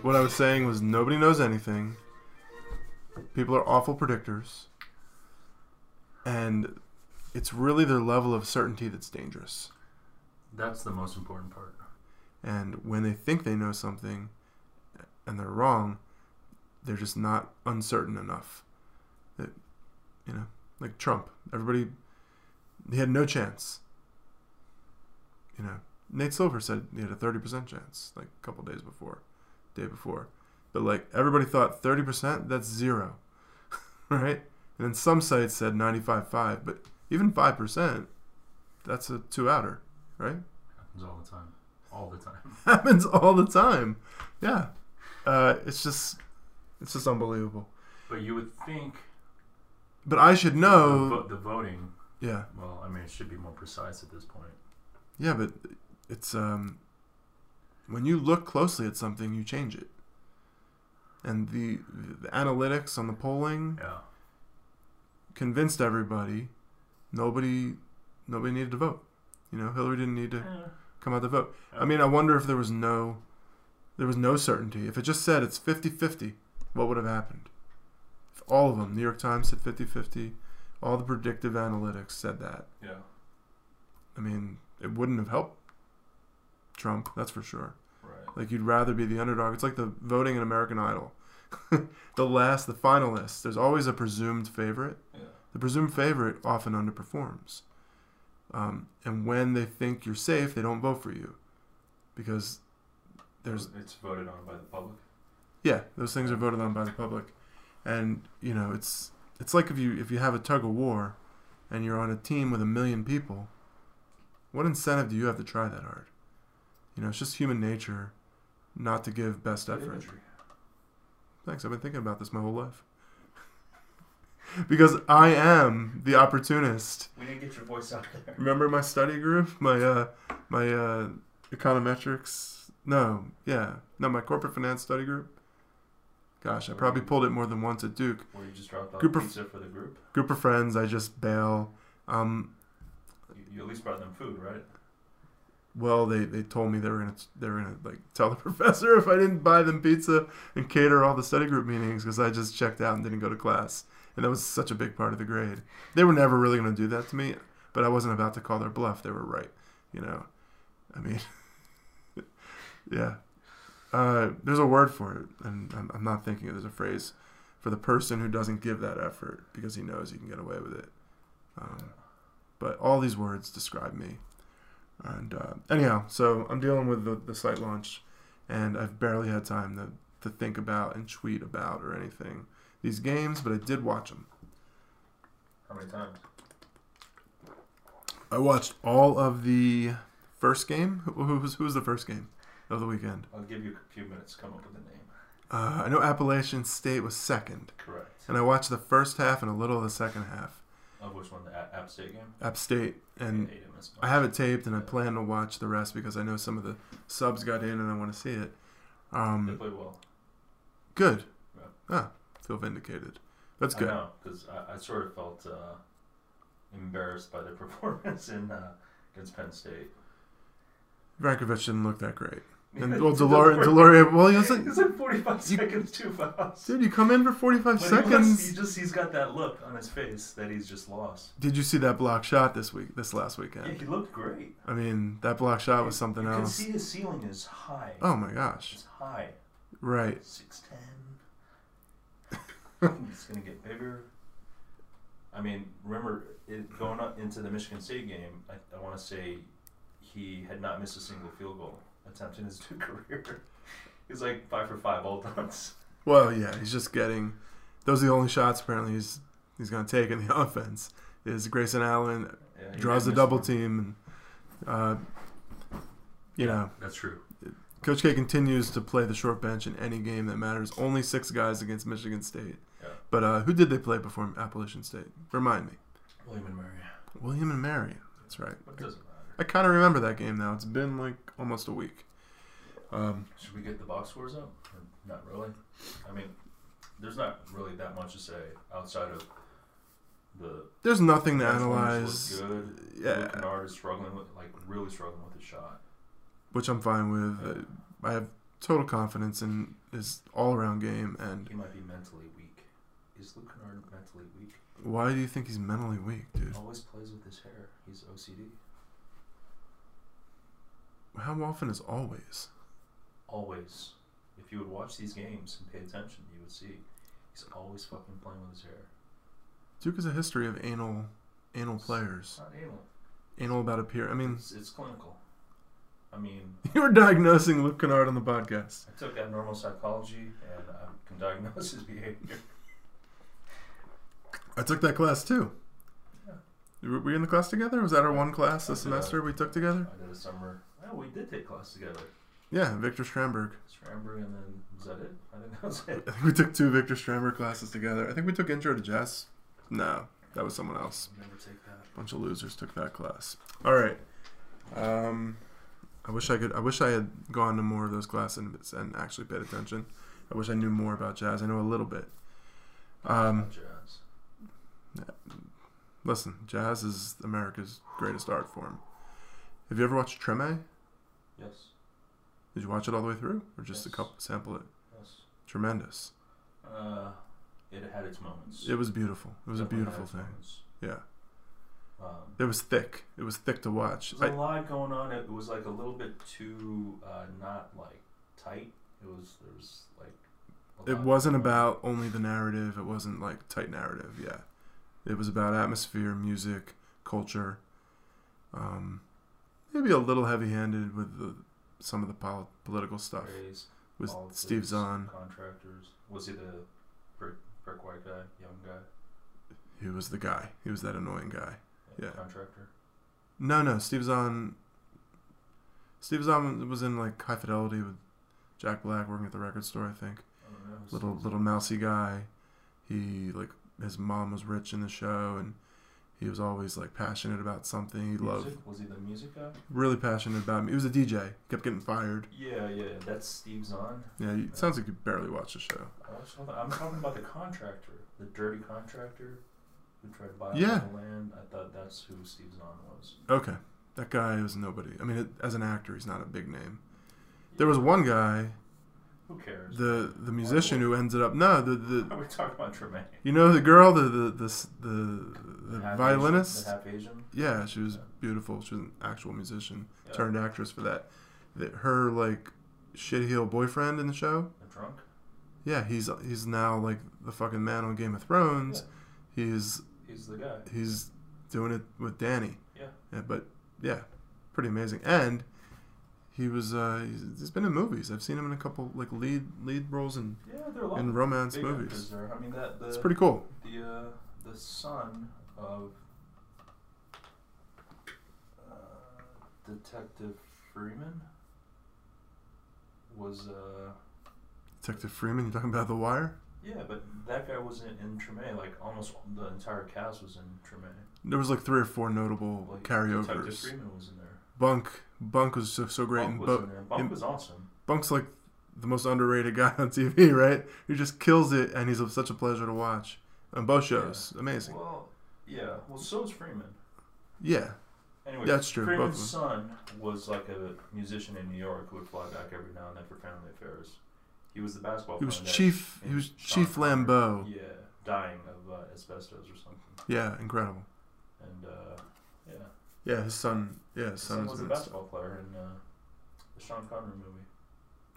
What I was saying was nobody knows anything. People are awful predictors. And it's really their level of certainty that's dangerous. That's the most important part. And when they think they know something and they're wrong, they're just not uncertain enough. It, you know, like Trump. Everybody, he had no chance. You know, Nate Silver said he had a 30% chance, like a couple days before, day before. But like everybody thought 30%, that's zero, right? And then some sites said 95.5, but even 5%, that's a two-outer, right? Happens all the time. All the time. Happens all the time. Yeah. It's just unbelievable. But you would think. But I should know the voting. Yeah. Well, I mean, it should be more precise at this point. Yeah, but it's when you look closely at something, you change it. And the analytics on the polling convinced everybody. Nobody needed to vote. You know, Hillary didn't need to come out to vote. I mean, I wonder if there was no certainty. If it just said it's 50-50, what would have happened? If all of them, New York Times said 50-50, all the predictive analytics said that. Yeah. I mean, it wouldn't have helped Trump, that's for sure. Right. Like, you'd rather be the underdog. It's like the voting in American Idol. The finalists. There's always a presumed favorite. Yeah. The presumed favorite often underperforms. And when they think you're safe, they don't vote for you. Because it's voted on by the public. Yeah, those things are voted on by the public. And, you know, it's like if you have a tug of war and you're on a team with 1 million people, what incentive do you have to try that hard? You know, it's just human nature not to give best effort. Thanks, I've been thinking about this my whole life. Because I am the opportunist. We didn't get your voice out there. Remember my study group? My econometrics? No, yeah. No, my corporate finance study group. Gosh, I probably pulled it more than once at Duke. Where you just dropped off pizza for the group? Group of friends, I just bail. You at least brought them food, right? Well, they told me they were gonna like tell the professor if I didn't buy them pizza and cater all the study group meetings because I just checked out and didn't go to class, and that was such a big part of the grade. They were never really gonna do that to me, but I wasn't about to call their bluff. They were right, you know. I mean, yeah. There's a word for it, and I'm not thinking of it. There's a phrase for the person who doesn't give that effort because he knows he can get away with it. But all these words describe me. And anyhow, so I'm dealing with the site launch, and I've barely had time to think about and tweet about or anything these games, but I did watch them. How many times? I watched all of the first game. Who was the first game of the weekend? I'll give you a few minutes to come up with a name. I know Appalachian State was second. Correct. And I watched the first half and a little of the second half. Of which one? The App State game? App State. And I have it taped, and I plan to watch the rest because I know some of the subs got in, and I want to see it. They played well. Good. Yeah. Ah, feel vindicated. That's good. I know, because I sort of felt embarrassed by their performance against Penn State. Vrankovic didn't look that great. And DeLaurier, well, he was like... It's like 45 seconds too fast. Dude, you come in for 45 seconds. He's got that look on his face that he's just lost. Did you see that block shot this last weekend? Yeah, he looked great. I mean, that block shot was something else. You can see his ceiling is high. Oh, my gosh. It's high. Right. 6'10". It's going to get bigger. I mean, remember, going up into the Michigan State game, I want to say he had not missed a single field goal attempt in his career. He's like 5 for 5 all times. Well, yeah, he's just getting. Those are the only shots apparently he's going to take in the offense. Is Grayson Allen draws the double team, and you know that's true. Coach K continues to play the short bench in any game that matters. Only 6 guys against Michigan State. Yeah. But who did they play before Appalachian State? Remind me. William and Mary. That's right. But it doesn't matter. I kind of remember that game now. It's been like almost a week. Should we get the box scores up? Or not really. I mean, there's not really that much to say outside of the. There's nothing to analyze. Good. Yeah. Luke Kennard is struggling with his shot. which I'm fine with. I have total confidence in his all-around game. And he might be mentally weak. Is Luke Kennard mentally weak? Why do you think he's mentally weak, dude? Always plays with his hair. He's OCD. How often is always? Always. If you would watch these games and pay attention, you would see he's always fucking playing with his hair. Duke has a history of anal players. It's not anal. Anal about a peer. I mean, it's clinical. I mean, you were diagnosing Luke Kennard on the podcast. I took abnormal psychology and I can diagnose his behavior. I took that class too. Yeah. Were we in the class together? Was that our one class this semester we took together? I did a summer. Oh, we did take class together. Yeah, Victor Stramberg. Stramberg, and then was that it? I think that was it. I think we took two Victor Stramberg classes together. I think we took Intro to Jazz. No, that was someone else. Never take that. A bunch of losers took that class. All right. I wish I had gone to more of those classes and actually paid attention. I wish I knew more about jazz. I know a little bit. Jazz. Listen, jazz is America's greatest art form. Have you ever watched Treme? Yes. Did you watch it all the way through, or just a couple sample it? Yes. Tremendous. It had its moments. It was beautiful. It was definitely a beautiful thing. Moments. Yeah. It was thick. It was thick to watch. There was a lot going on. It was like a little bit too not like tight. It wasn't about only the narrative. It wasn't like tight narrative. Yeah, it was about atmosphere, music, culture. Maybe a little heavy-handed with some of the political stuff. Was Steve Zahn contractors? Was he the brick white guy, young guy? He was the guy. He was that annoying guy. Yeah. Contractor? No. Steve Zahn was in like High Fidelity with Jack Black working at the record store, I think. I don't know. Little mousy guy. He like his mom was rich in the show, and he was always like passionate about something. He loved. Was he the music guy? Really passionate about me. He was a DJ. Kept getting fired. Yeah. That's Steve Zahn. Yeah, it sounds like you barely watched the show. I'm talking about the contractor, the dirty contractor. Who tried to buy the land. I thought that's who Steve Zahn was. Okay. That guy was nobody. I mean, as an actor, he's not a big name. Yeah. There was one guy. Who cares? The musician who ended up... No, the... We're talking about Tremaine. You know the girl, the violinist? Asian, the half Asian? Yeah, she was beautiful. She was an actual musician. Yeah. Turned actress for that. Her, like, shitheel boyfriend in the show. The drunk? Yeah, he's now, like, the fucking man on Game of Thrones. Yeah. He's the guy. He's doing it with Danny. Yeah. But, yeah, pretty amazing. And he was, he's been in movies. I've seen him in a couple, like, lead roles in romance movies. I mean, it's pretty cool. The son of Detective Freeman was... Detective Freeman? You're talking about The Wire? Yeah, but that guy was in Treme. Like, almost the entire cast was in Treme. There was, like, three or four notable carryovers. Detective Freeman was in there. Bunk was so great. Bunk was awesome. Bunk's, like, the most underrated guy on TV, right? He just kills it, and he's such a pleasure to watch. On both shows. Yeah. Amazing. Well, yeah. Well, so is Freeman. Yeah. Anyway, that's true. Freeman's son was, like, a musician in New York who would fly back every now and then for family affairs. He was the basketball player. He was Chief Lambeau. Yeah, dying of asbestos or something. Yeah, incredible. And, yeah. Yeah, his son was a basketball player in the Sean Connery movie.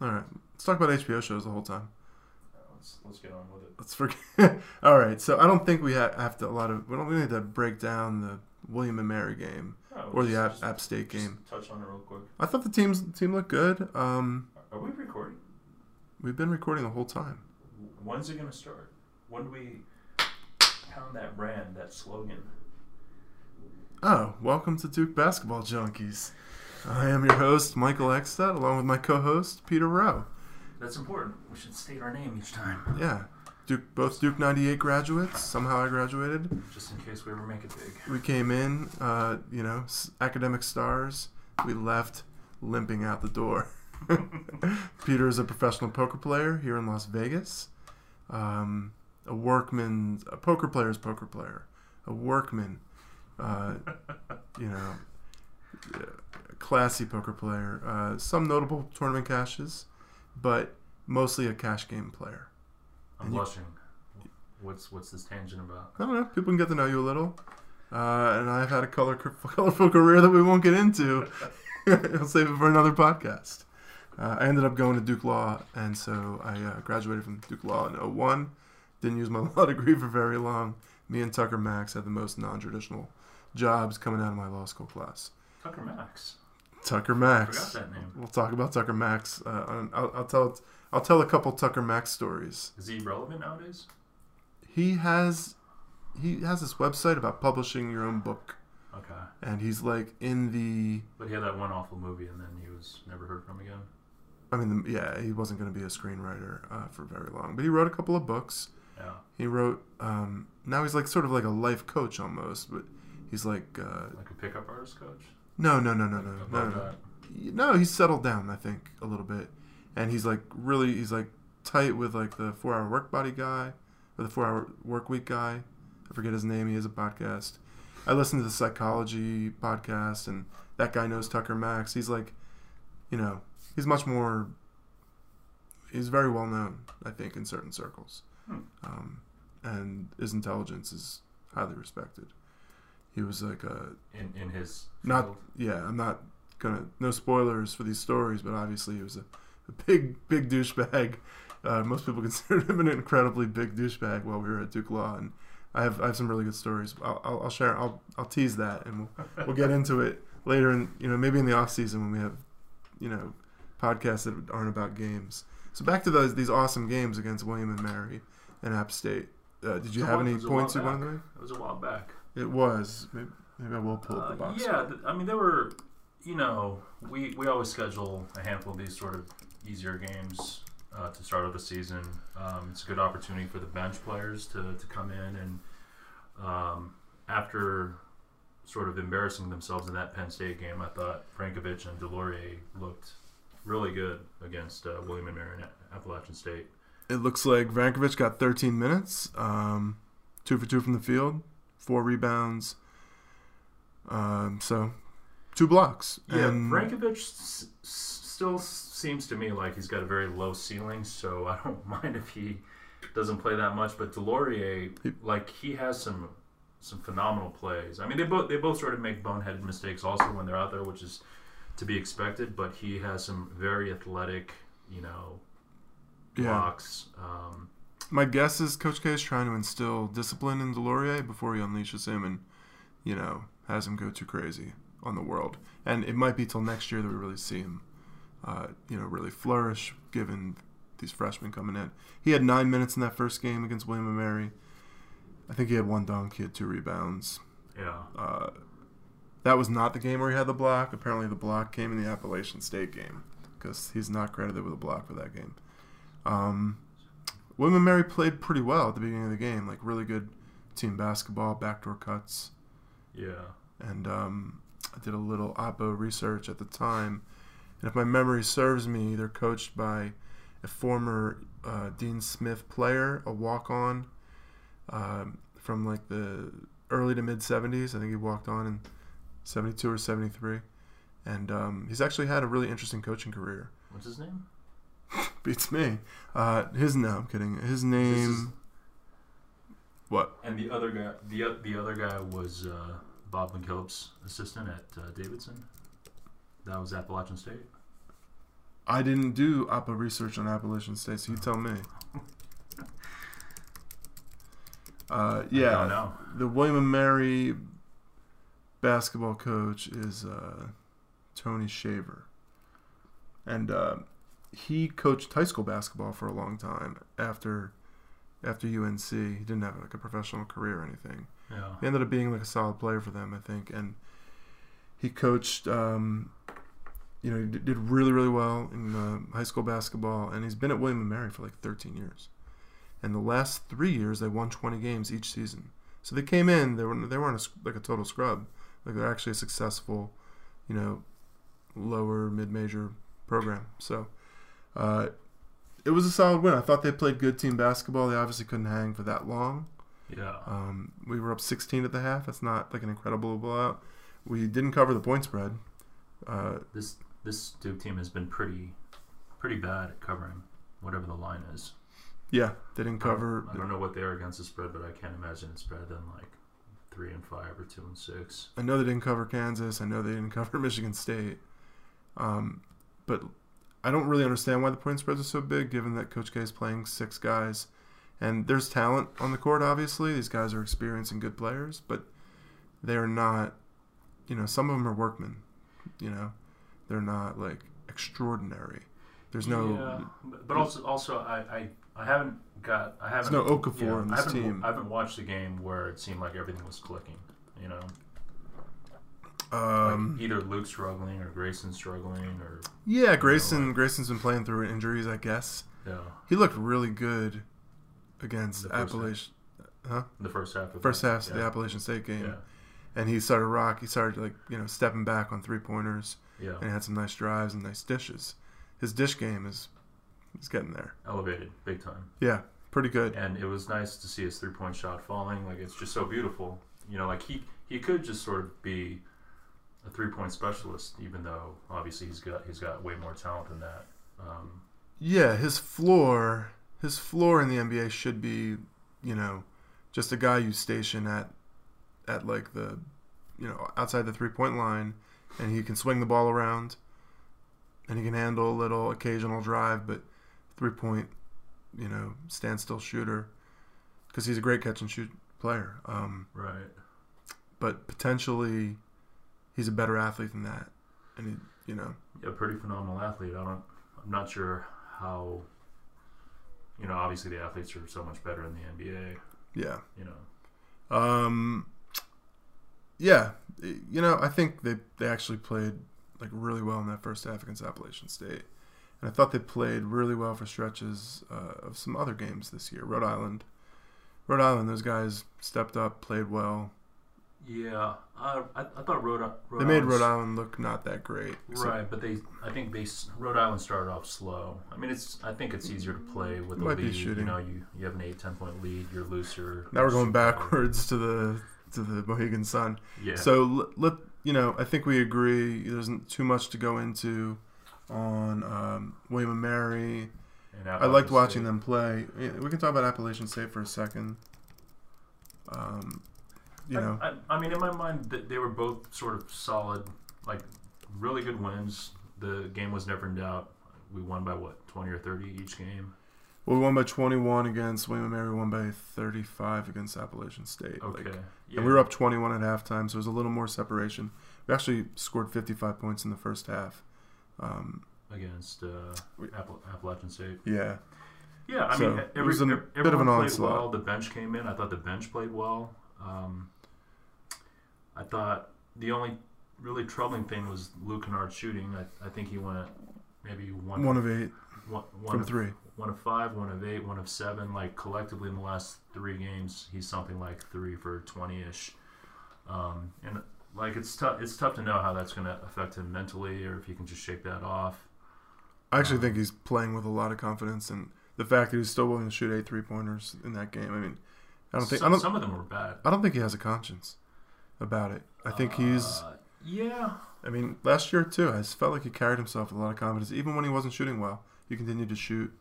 All right. Let's talk about HBO shows the whole time. Let's get on with it. Let's forget. All right. So I don't think we have to we don't need to break down the William and Mary game or the App State game. Touch on it real quick. I thought the team looked good. Are we recording? We've been recording the whole time. When's it going to start? When do we pound that brand, that slogan? Oh, welcome to Duke Basketball Junkies. I am your host, Michael Eckstedt, along with my co-host, Peter Rowe. That's important. We should state our name each time. Yeah. Both Duke 98 graduates. Somehow I graduated. Just in case we ever make it big. We came in, academic stars. We left limping out the door. Peter is a professional poker player here in Las Vegas. A poker player's poker player. A workman. classy poker player. Some notable tournament caches, but mostly a cash game player. I'm blushing. What's this tangent about? I don't know. People can get to know you a little. And I've had a colorful career that we won't get into. I'll save it for another podcast. I ended up going to Duke Law, and so I graduated from Duke Law in 2001. Didn't use my law degree for very long. Me and Tucker Max had the most non-traditional jobs coming out of my law school class. Tucker Max. Tucker Max. I forgot that name. We'll talk about Tucker Max. I'll tell a couple Tucker Max stories. Is he relevant nowadays? He has this website about publishing your own book. Okay. And he's like in the... But he had that one awful movie, and then he was never heard from again. I mean, yeah, he wasn't going to be a screenwriter for very long. But he wrote a couple of books. Yeah. He wrote... now he's like sort of like a life coach almost, but he's like... like a pickup artist coach? No, he's settled down, I think, a little bit. And he's like really... He's like tight with like the 4-Hour Work Body guy, or the 4-Hour Work Week guy. I forget his name. He has a podcast. I listened to the psychology podcast, and that guy knows Tucker Max. He's like, you know, he's much more, he's very well known, I think, in certain circles. And his intelligence is highly respected. He was like a... In his field. I'm not going to, no spoilers for these stories, but obviously he was a big douchebag. Most people considered him an incredibly big douchebag while we were at Duke Law, and I have some really good stories. I'll share. I'll tease that, and we'll get into it later. And maybe in the off season when we have, podcasts that aren't about games. So back to these awesome games against William and Mary and App State. Did you have any points you wanted to make? It was a while back. It was. Maybe I will pull up the box. Yeah, I mean there were. We always schedule a handful of these sort of easier games to start up the season. It's a good opportunity for the bench players to come in and after sort of embarrassing themselves in that Penn State game, I thought Vrankovic and DeLaurier looked really good against William and Mary and Appalachian State. It looks like Vrankovic got 13 minutes, 2 for 2 from the field, 4 rebounds, so 2 blocks. Yeah, and Vrankovic still seems to me like he's got a very low ceiling, so I don't mind if he doesn't play that much. But DeLaurier, he has some phenomenal plays. I mean, they both sort of make boneheaded mistakes also when they're out there, which is to be expected. But he has some very athletic, blocks. Yeah. My guess is Coach K is trying to instill discipline in DeLaurier before he unleashes him and has him go too crazy on the world. And it might be till next year that we really see him. Really flourish given these freshmen coming in. He had 9 minutes in that first game against William and Mary. I think he had 1 dunk. He had 2 rebounds. Yeah. That was not the game where he had the block. Apparently the block came in the Appalachian State game because he's not credited with a block for that game. William and Mary played pretty well at the beginning of the game, like really good team basketball, backdoor cuts. Yeah. And I did a little Oppo research at the time. And if my memory serves me, they're coached by a former Dean Smith player, a walk-on from like the early to mid-'70s. I think he walked on in 72 or 73. And he's actually had a really interesting coaching career. What's his name? Beats me. I'm kidding. His name... What? And the other guy was Bob McKillop's assistant at Davidson. That was Appalachian State. I didn't do APA research on Appalachian State, so you tell me. Yeah, I don't know. The William and Mary basketball coach is Tony Shaver, and he coached high school basketball for a long time after UNC. He didn't have like a professional career or anything. Yeah. He ended up being like a solid player for them, I think, and he coached. He did really, really well in high school basketball, and he's been at William & Mary for like 13 years. And the last 3 years, they won 20 games each season. So they came in, they weren't a total scrub. Like they're actually a successful, lower mid-major program. So it was a solid win. I thought they played good team basketball. They obviously couldn't hang for that long. Yeah. We were up 16 at the half. That's not like an incredible blowout. We didn't cover the point spread. This Duke team has been pretty bad at covering whatever the line is. Yeah, they didn't cover. I don't know what they are against the spread, but I can't imagine it's better than like 3-5 or 2-6. I know they didn't cover Kansas. I know they didn't cover Michigan State. But I don't really understand why the point spreads are so big, given that Coach K is playing 6 guys. And there's talent on the court, obviously. These guys are experienced and good players, but they're not, some of them are workmen, They're not, extraordinary. There's no... Yeah, but also I haven't got... There's no Okafor on this team. I haven't watched a game where it seemed like everything was clicking, either Luke struggling or Grayson struggling or... Yeah, Grayson's been playing through injuries, I guess. Yeah. He looked really good against Appalachian... Huh? The first half of the Appalachian State game. Yeah. And he started stepping back on three-pointers. Yeah. And he had some nice drives and nice dishes. His dish game is getting there. Elevated, big time. Yeah, pretty good. And it was nice to see his three-point shot falling. It's just so beautiful. He could just sort of be a three-point specialist, even though, obviously, he's got way more talent than that. Yeah, his floor in the NBA should be, just a guy you station at the, outside the three-point line, and he can swing the ball around, and he can handle a little occasional drive, but three-point, standstill shooter, because he's a great catch-and-shoot player. Right. But potentially, he's a better athlete than that, and he. Yeah, pretty phenomenal athlete. I'm not sure how. Obviously the athletes are so much better in the NBA. Yeah. Yeah, I think they actually played really well in that first half against Appalachian State, and I thought they played really well for stretches of some other games this year. Rhode Island, those guys stepped up, played well. Yeah, I thought Rhode Island. They made Rhode Island look not that great. Right, but I think Rhode Island started off slow. I think it's easier to play with a lead. You have an 8-10 point lead, you're looser. Now we're going backwards to the Mohegan Sun. Yeah. So I think we agree. There isn't too much to go into on William and Mary. And I liked watching them play. We can talk about Appalachian State for a second. In my mind, they were both sort of solid, really good wins. The game was never in doubt. We won by, 20 or 30 each game? Well, we won by 21 against William and Mary, won by 35 against Appalachian State. Okay. Yeah. And we were up 21 at halftime, so there was a little more separation. We actually scored 55 points in the first half. Against Appalachian State? Yeah. Yeah, I mean, it was a bit of an onslaught. Well. The bench came in. I thought the bench played well. I thought the only really troubling thing was Luke Kennard shooting. I think he went maybe one of 8 from 3, 1 of 5, 1 of 8, 1 of 7. Collectively in the last 3 games, he's something like 3 for 20-ish. And it's tough. It's tough to know how that's going to affect him mentally, or if he can just shake that off. I actually think he's playing with a lot of confidence, and the fact that he's still willing to shoot 8 3-pointers in that game. I mean. Some of them were bad. I don't think he has a conscience about it. I think he's... Yeah. I mean, last year, too, I just felt like he carried himself with a lot of confidence. Even when he wasn't shooting well, he continued to shoot.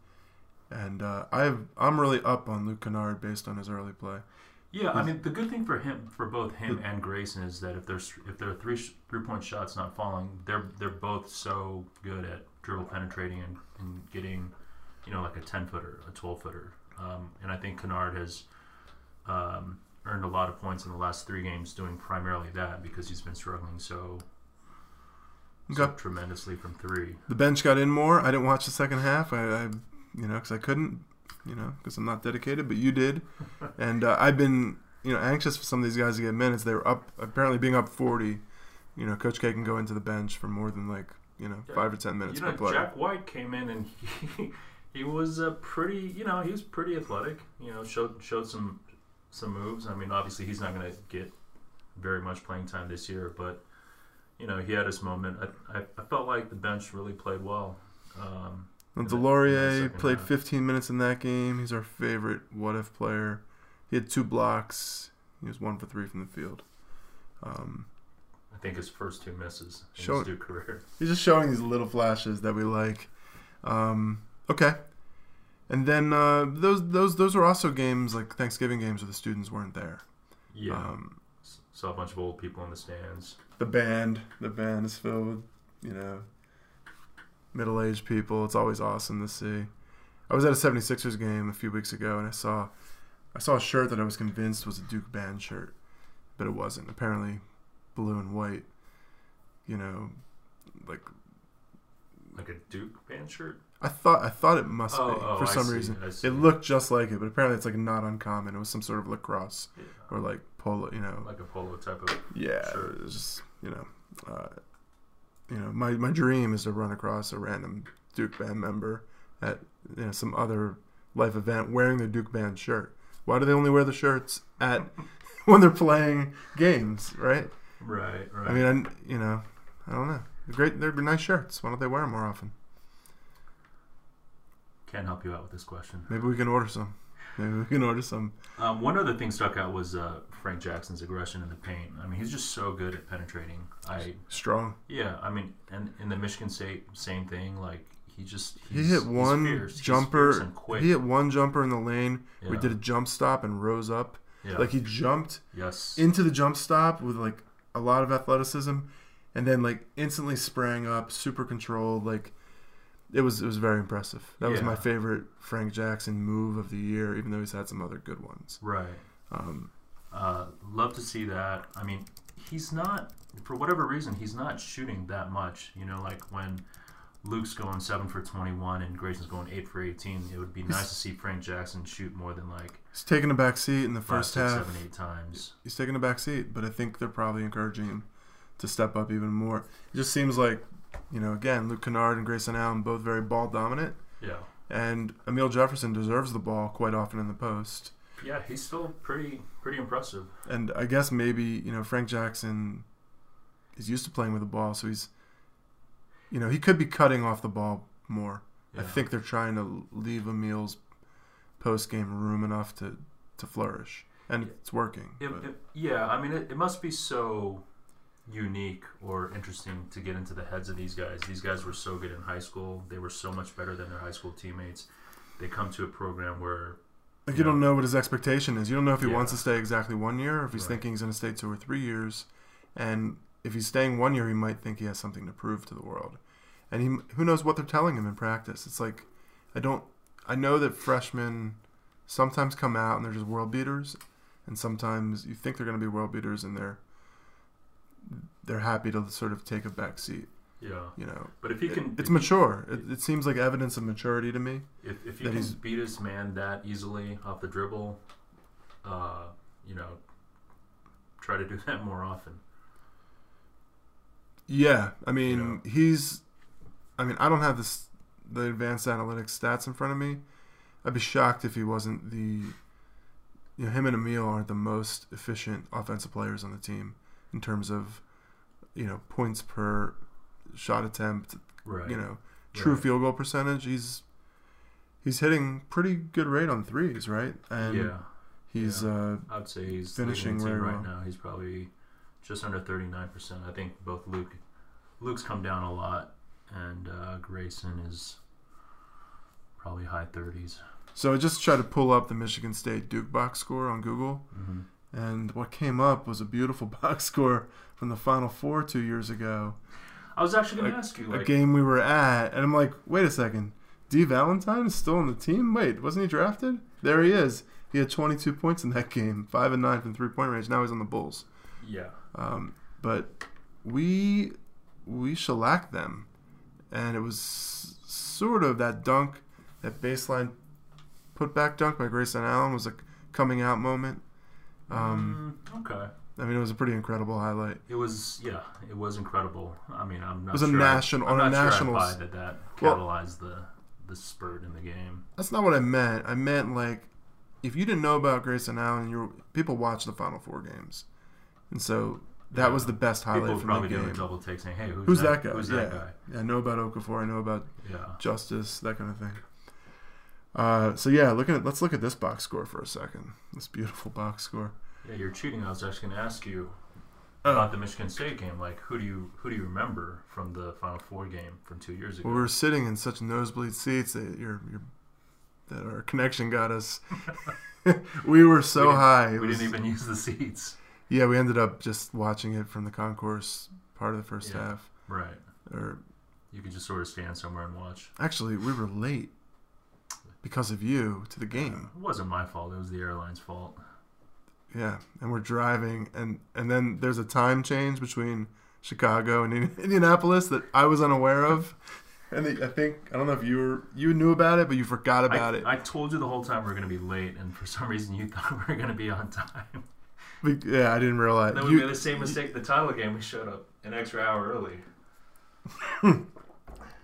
And I'm really up on Luke Kennard based on his early play. Yeah, the good thing for him, for both him and Grayson, is that if their three-point shot's not falling, they're both so good at dribble penetrating and getting, a 10-footer, a 12-footer. And I think Kennard has... earned a lot of points in the last 3 games doing primarily that, because he's been struggling so tremendously from 3. The bench got in more. I didn't watch the second half, because I couldn't, because I'm not dedicated, but you did. And I've been, anxious for some of these guys to get minutes. They were up, apparently being up 40. Coach K can go into the bench for more than 5 or 10 minutes per play. Jack White came in and he was pretty athletic. Showed some moves. I mean, obviously he's not going to get very much playing time this year, but he had his moment. I felt like the bench really played well. DeLaurier played 15 minutes in that game. He's our favorite what-if player. He had 2 blocks. He was 1 for 3 from the field. think his first two misses in his Duke career. He's just showing these little flashes that we like. Okay. And then those were also games, like Thanksgiving games, where the students weren't there. Yeah. Saw a bunch of old people in the stands. The band is filled with, you know, middle-aged people. It's always awesome to see. I was at a 76ers game a few weeks ago, and I saw a shirt that I was convinced was a Duke band shirt, but it wasn't. Apparently, blue and white, you know, like a Duke band shirt. I thought it must be for some reason. It looked just like it, but apparently it's like not uncommon. It was some sort of lacrosse or like polo, you know, like a polo type of shirt. It was just, you know, my dream is to run across a random Duke band member at, you know, some other life event wearing their Duke band shirt. Why do they only wear the shirts at when they're playing games, right? Right. I mean, I don't know. They're nice shirts. Why don't they wear them more often? Can't help you out with this question. Maybe we can order some. One other thing stuck out was Frank Jackson's aggression in the paint. I mean, he's just so good at penetrating. Strong. Yeah, I mean, and in the Michigan State, same thing. Like he hit one jumper. He hit one jumper in the lane. Yeah. We did a jump stop and rose up. Yeah. Like he jumped into the jump stop with like a lot of athleticism, and then like instantly sprang up, super controlled, like. It was very impressive. That was my favorite Frank Jackson move of the year, even though he's had some other good ones. Right. Love to see that. I mean, he's not, for whatever reason, he's not shooting that much. You know, like when Luke's going 7 for 21 and Grayson's going 8 for 18, it would be nice to see Frank Jackson shoot more than like... He's taking a back seat in the first half. 7, 8 times. He's taking a back seat, but I think they're probably encouraging him to step up even more. It just seems like... You know, again, Luke Kennard and Grayson Allen, both very ball dominant. Yeah. And Emile Jefferson deserves the ball quite often in the post. Yeah, he's still pretty impressive. And I guess maybe, you know, Frank Jackson is used to playing with the ball, so he's, you know, he could be cutting off the ball more. Yeah. I think they're trying to leave Emile's post-game room enough to flourish. And it's working. I mean, it must be so... unique or interesting to get into the heads of these guys. These guys were so good in high school. They were so much better than their high school teammates. They come to a program where... Like, you don't know what his expectation is. You don't know if he wants to stay exactly 1 year or if he's thinking he's going to stay 2 or 3 years. And if he's staying 1 year, he might think he has something to prove to the world. And who knows what they're telling him in practice. It's like, I know that freshmen sometimes come out and they're just world beaters. And sometimes you think they're going to be world beaters and they're happy to sort of take a back seat. Yeah. You know. But if he can... It's mature. It seems like evidence of maturity to me. If he can beat his man that easily off the dribble, you know, try to do that more often. Yeah. I mean, I don't have the advanced analytics stats in front of me. I'd be shocked if he wasn't him and Emile aren't the most efficient offensive players on the team. In terms of, you know, points per shot attempt, you know, true field goal percentage, he's hitting pretty good rate on threes, right? And he's I'd say he's finishing right now. He's probably just under 39%. I think both Luke's come down a lot, and Grayson is probably high 30s. So I just tried to pull up the Michigan State Duke box score on Google. Mm-hmm. And what came up was a beautiful box score from the Final Four 2 years ago. I was actually going to ask you. Like, a game we were at, and I'm like, wait a second. D. Valentine is still on the team? Wait, wasn't he drafted? There he is. He had 22 points in that game, 5 and 9 from three-point range. Now he's on the Bulls. Yeah. But we shellacked them, and it was sort of that dunk, that baseline put-back dunk by Grayson Allen was a coming-out moment. Okay. I mean, it was a pretty incredible highlight. It was incredible. I mean, I'm not sure. It was a national catalyzed the spurt in the game. That's not what I meant. I meant, like, if you didn't know about Grayson Allen, people watch the Final Four games. And so that was the best highlight from the game. People probably do a double take saying, hey, who's that guy? Who's that guy? Yeah, I know about Okafor. I know about Justice, that kind of thing. Let's look at this box score for a second. This beautiful box score. Yeah, you're cheating. I was actually going to ask you about the Michigan State game. Like, who do you remember from the Final Four game from 2 years ago? Well, we were sitting in such nosebleed seats that that our connection got us. We were so high. We didn't even use the seats. Yeah, we ended up just watching it from the concourse part of the first half. Right. Or you could just sort of stand somewhere and watch. Actually, we were late because of you to the game. It wasn't my fault. It was the airline's fault. Yeah, and we're driving, and then there's a time change between Chicago and Indianapolis that I was unaware of. And I don't know if you knew about it, but you forgot about it. I told you the whole time we were going to be late, and for some reason you thought we were going to be on time. Yeah, I didn't realize. Then we made the same mistake the title game. We showed up an extra hour early.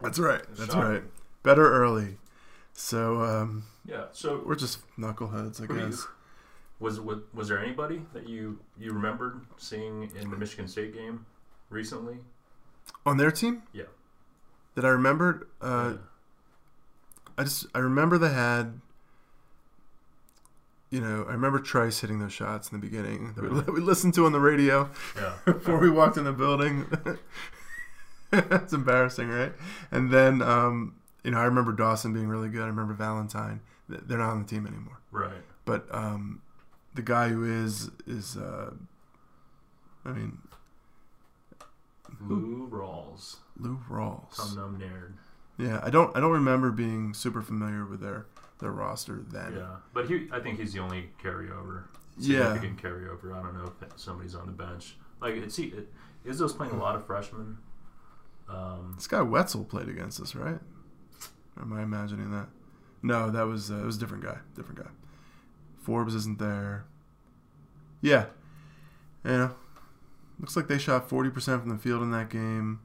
That's right. That's right. Better early. So yeah, so we're just knuckleheads, I guess. Was there anybody that you remembered seeing in the Michigan State game recently? On their team? Yeah. That I remembered, I remember they had, I remember Trice hitting those shots in the beginning that we listened to on the radio before we walked in the building. That's embarrassing, right? And then, I remember Dawson being really good. I remember Valentine. They're not on the team anymore. Right. But the guy who is Lou Rawls. Lou Rawls. Some nerd. Yeah, I don't remember being super familiar with their roster then. Yeah, but I think he's the only carryover. Significant carryover. I don't know if somebody's on the bench. Like, Izzo's playing a lot of freshmen. This guy Wetzel played against us, right? Or am I imagining that? No, that was it was a different guy. Different guy. Forbes isn't there. Yeah. Looks like they shot 40% from the field in that game.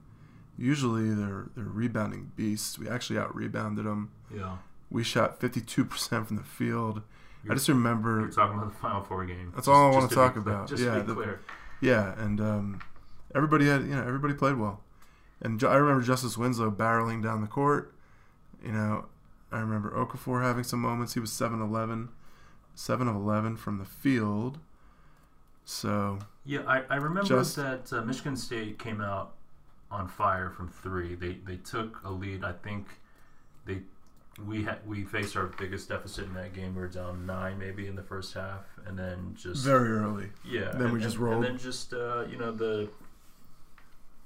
Usually they're rebounding beasts. We actually out-rebounded them. Yeah. We shot 52% from the field. I just remember... You're talking about the Final Four game. That's all I want to talk about. Just to be clear. Yeah, and everybody had... everybody played well. And I remember Justice Winslow barreling down the court. I remember Okafor having some moments. He was 7 of 11 from the field. So... Yeah, I remember that Michigan State came out on fire from three. They took a lead. I think we faced our biggest deficit in that game. We were down 9 maybe in the first half, and then just very early. Yeah, then we just rolled. And then just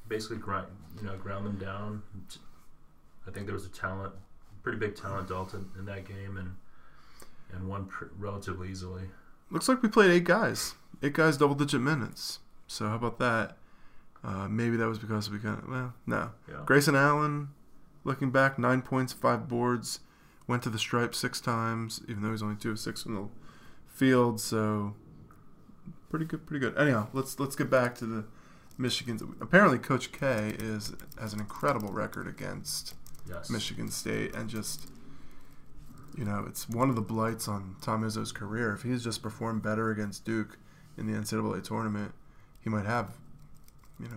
basically ground them down. I think there was pretty big talent delta in that game, and won relatively easily. Looks like we played 8 guys. 8 guys, double-digit minutes. So how about that? Maybe that was because we kind of... Well, no. Yeah. Grayson Allen, looking back, 9 points, 5 boards. Went to the stripe 6 times, even though he's only 2 of 6 from the field. So pretty good. Anyhow, let's get back to the Michigans. Apparently, Coach K has an incredible record against Michigan State, and just... it's one of the blights on Tom Izzo's career. If he's just performed better against Duke in the NCAA tournament, he might have,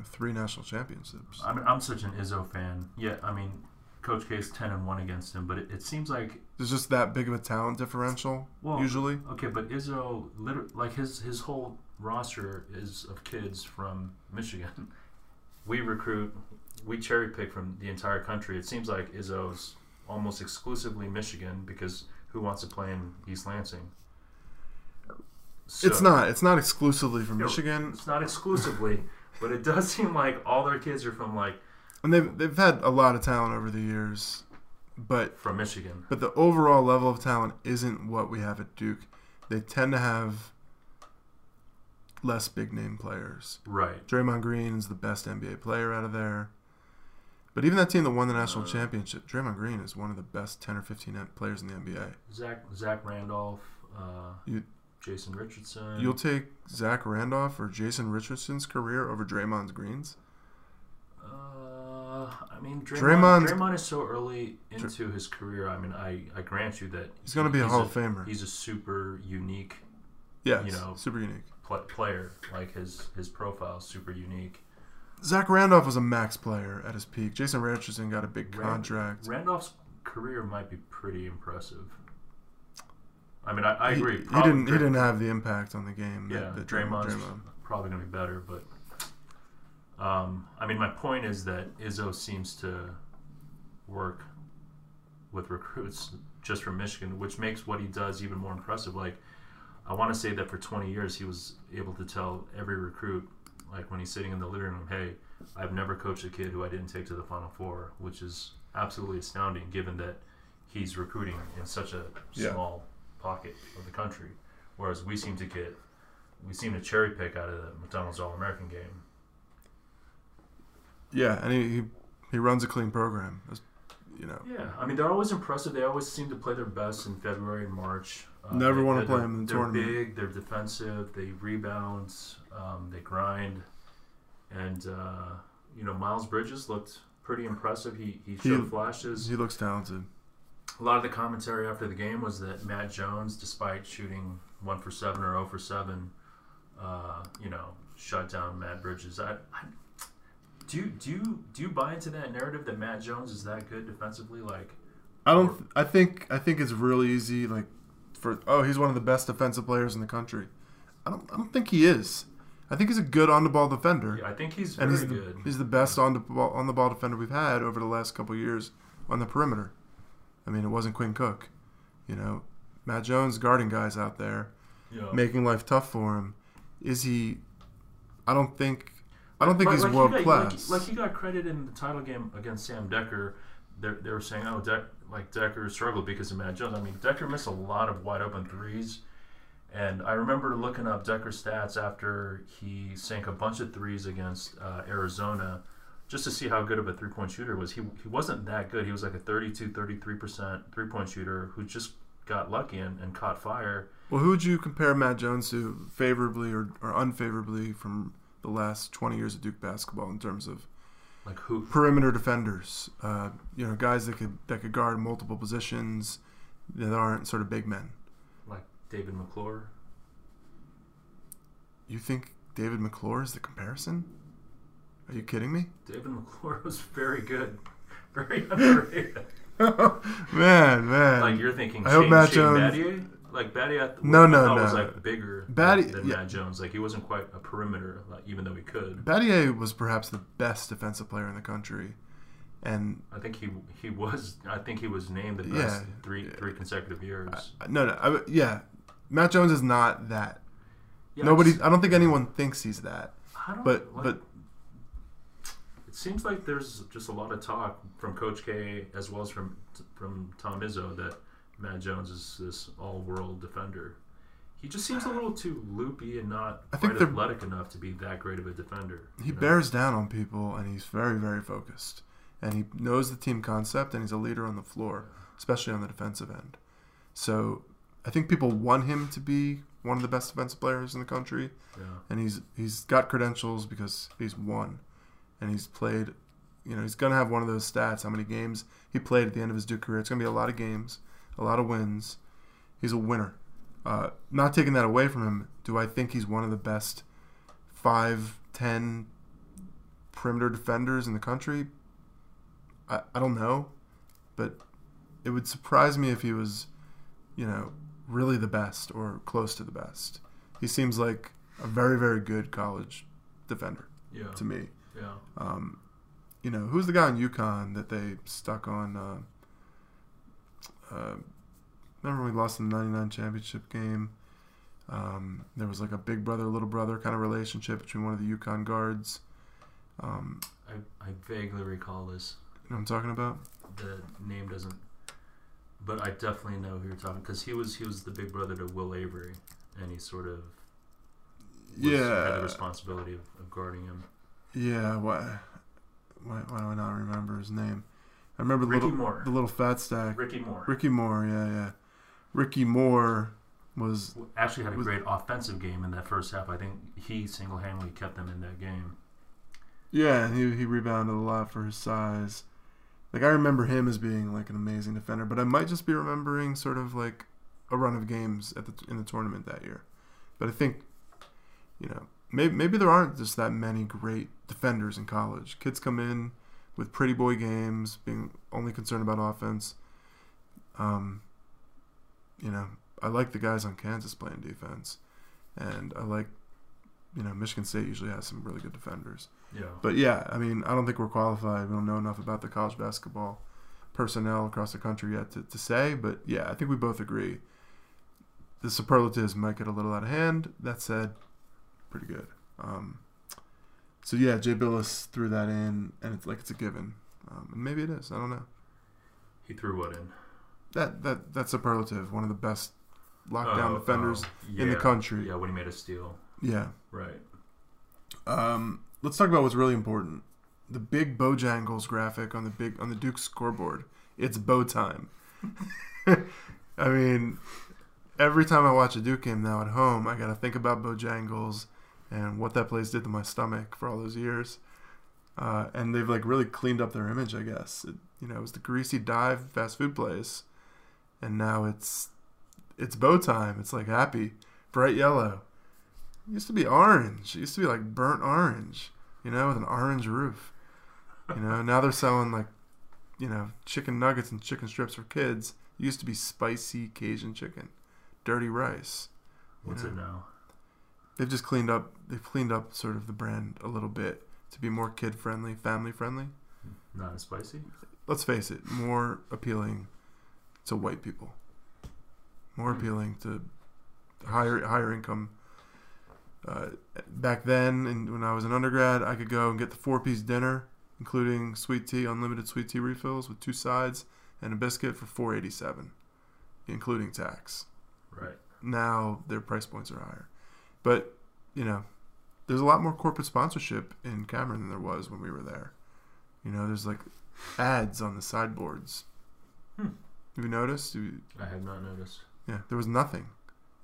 3 national championships. I mean, I'm such an Izzo fan. Yeah, I mean, Coach K is 10-1 against him, but it seems like there's just that big of a talent differential. Well, usually, okay, but Izzo, like his whole roster is of kids from Michigan. We cherry pick from the entire country. It seems like Izzo's almost exclusively Michigan, because who wants to play in East Lansing? So, it's not exclusively from Michigan. It's not exclusively, but it does seem like all their kids are from and they've had a lot of talent over the years, but from Michigan. But the overall level of talent isn't what we have at Duke. They tend to have less big name players. Right. Draymond Green is the best NBA player out of there. But even that team that won the national championship, Draymond Green is one of the best 10 or 15 players in the NBA. Zach Randolph, Jason Richardson. You'll take Zach Randolph or Jason Richardson's career over Draymond Green's? Draymond is so early into his career. I mean, I grant you that he's going to be a Hall of Famer. He's a super unique. Yes, super unique player. Like his profile is super unique. Zach Randolph was a max player at his peak. Jason Richardson got a big contract. Randolph's career might be pretty impressive. I mean, I agree. He didn't have the impact on the game. Yeah, Draymond's probably going to be better, but I mean, my point is that Izzo seems to work with recruits just from Michigan, which makes what he does even more impressive. Like, I want to say that for 20 years he was able to tell every recruit, like when he's sitting in the living room, hey, I've never coached a kid who I didn't take to the Final Four, which is absolutely astounding given that he's recruiting in such a small pocket of the country, whereas we seem to cherry pick out of the McDonald's All-American game. Yeah, and he runs a clean program, you know. Yeah, I mean, they're always impressive. They always seem to play their best in February and March. Never want to play them in the tournament. They're big, they're defensive, they rebound, they grind. And, you know, Miles Bridges looked pretty impressive. He showed flashes. He looks talented. A lot of the commentary after the game was that Matt Jones, despite shooting 1-for-7 or 0-for-7, you know, shut down Matt Bridges. Do you buy into that narrative that Matt Jones is that good defensively? Like, I don't. I think it's really easy. Like, he's one of the best defensive players in the country. I don't think he is. I think he's a good on the ball defender. Yeah, I think he's very good. He's the best on the ball defender we've had over the last couple of years on the perimeter. I mean, it wasn't Quinn Cook, you know. Matt Jones guarding guys out there, making life tough for him. Is he? I don't think he's like world class. Like he got credit in the title game against Sam Decker. They were saying, oh, Decker struggled because of Matt Jones. I mean, Decker missed a lot of wide open threes. And I remember looking up Decker's stats after he sank a bunch of threes against Arizona just to see how good of a three-point shooter was. He wasn't that good. He was like a 32, 33% three-point shooter who just got lucky and caught fire. Well, who would you compare Matt Jones to favorably or unfavorably from the last 20 years of Duke basketball in terms of like who? Perimeter defenders, you know, guys that could guard multiple positions that aren't sort of big men? David McClure. You think David McClure is the comparison? Are you kidding me? David McClure was very good. Very underrated. man. Like you're thinking Shane Battier? Like Battier was like bigger than Matt Jones. Like he wasn't quite a perimeter, like, even though he could. Battier was perhaps the best defensive player in the country. And I think he was named the best three consecutive years. Matt Jones is not that. Yeah, I don't think anyone thinks he's that. But it seems like there's just a lot of talk from Coach K as well as from Tom Izzo that Matt Jones is this all-world defender. He just seems a little too loopy and not quite athletic enough to be that great of a defender. He bears down on people, and he's very, very focused. And he knows the team concept, and he's a leader on the floor, especially on the defensive end. So I think people want him to be one of the best defensive players in the country, and he's got credentials because he's won, and he's played. You know, he's gonna have one of those stats. How many games he played at the end of his Duke career? It's gonna be a lot of games, a lot of wins. He's a winner. Not taking that away from him. Do I think he's one of the best 5'10" perimeter defenders in the country? I don't know, but it would surprise me if he was, you know, really the best or close to the best. He seems like a very, very good college defender to me. Yeah. You know, who's the guy on UConn that they stuck on? Remember when we lost in the 99 championship game? There was like a big brother, little brother kind of relationship between one of the UConn guards. I vaguely recall this. You know what I'm talking about? The name doesn't, but I definitely know who you're talking about because he was the big brother to Will Avery, and he sort of had the responsibility of guarding him. Yeah, why do I not remember his name? I remember the little fat stack. Ricky Moore, yeah. Ricky Moore was great offensive game in that first half. I think he single-handedly kept them in that game. Yeah, and he rebounded a lot for his size. Like, I remember him as being, like, an amazing defender, but I might just be remembering sort of, like, a run of games in the tournament that year. But I think, you know, maybe there aren't just that many great defenders in college. Kids come in with pretty boy games, being only concerned about offense. You know, I like the guys on Kansas playing defense, and I like, you know, Michigan State usually has some really good defenders. Yeah. But yeah, I mean, I don't think we're qualified. We don't know enough about the college basketball personnel across the country yet to say. But yeah, I think we both agree the superlatives might get a little out of hand. That said, pretty good. So yeah, Jay Billis threw that in, and it's like it's a given. And maybe it is. I don't know. He threw what in? That superlative, one of the best lockdown defenders in the country. Yeah, when he made a steal. Yeah. Right. Let's talk about what's really important. The big Bojangles graphic on the Duke scoreboard. It's bow time. I mean, every time I watch a Duke game now at home, I got to think about Bojangles and what that place did to my stomach for all those years. And they've like really cleaned up their image, I guess. It was the greasy dive fast food place, and now it's bow time. It's like happy, bright yellow. It used to be orange. It used to be like burnt orange, with an orange roof. Now they're selling like, chicken nuggets and chicken strips for kids. It used to be spicy Cajun chicken, dirty rice. What's it now? They've just cleaned up. They've cleaned up sort of the brand a little bit to be more kid friendly, family friendly. Not as spicy. Let's face it, more appealing to white people. More appealing to higher income. Back then, and when I was an undergrad, I could go and get the 4-piece dinner, including sweet tea, unlimited sweet tea refills with 2 sides and a biscuit for $4.87, including tax. Right. Now their price points are higher, but there's a lot more corporate sponsorship in Cameron than there was when we were there. There's like ads on the sideboards. Have you noticed? I have not noticed. Yeah, there was nothing.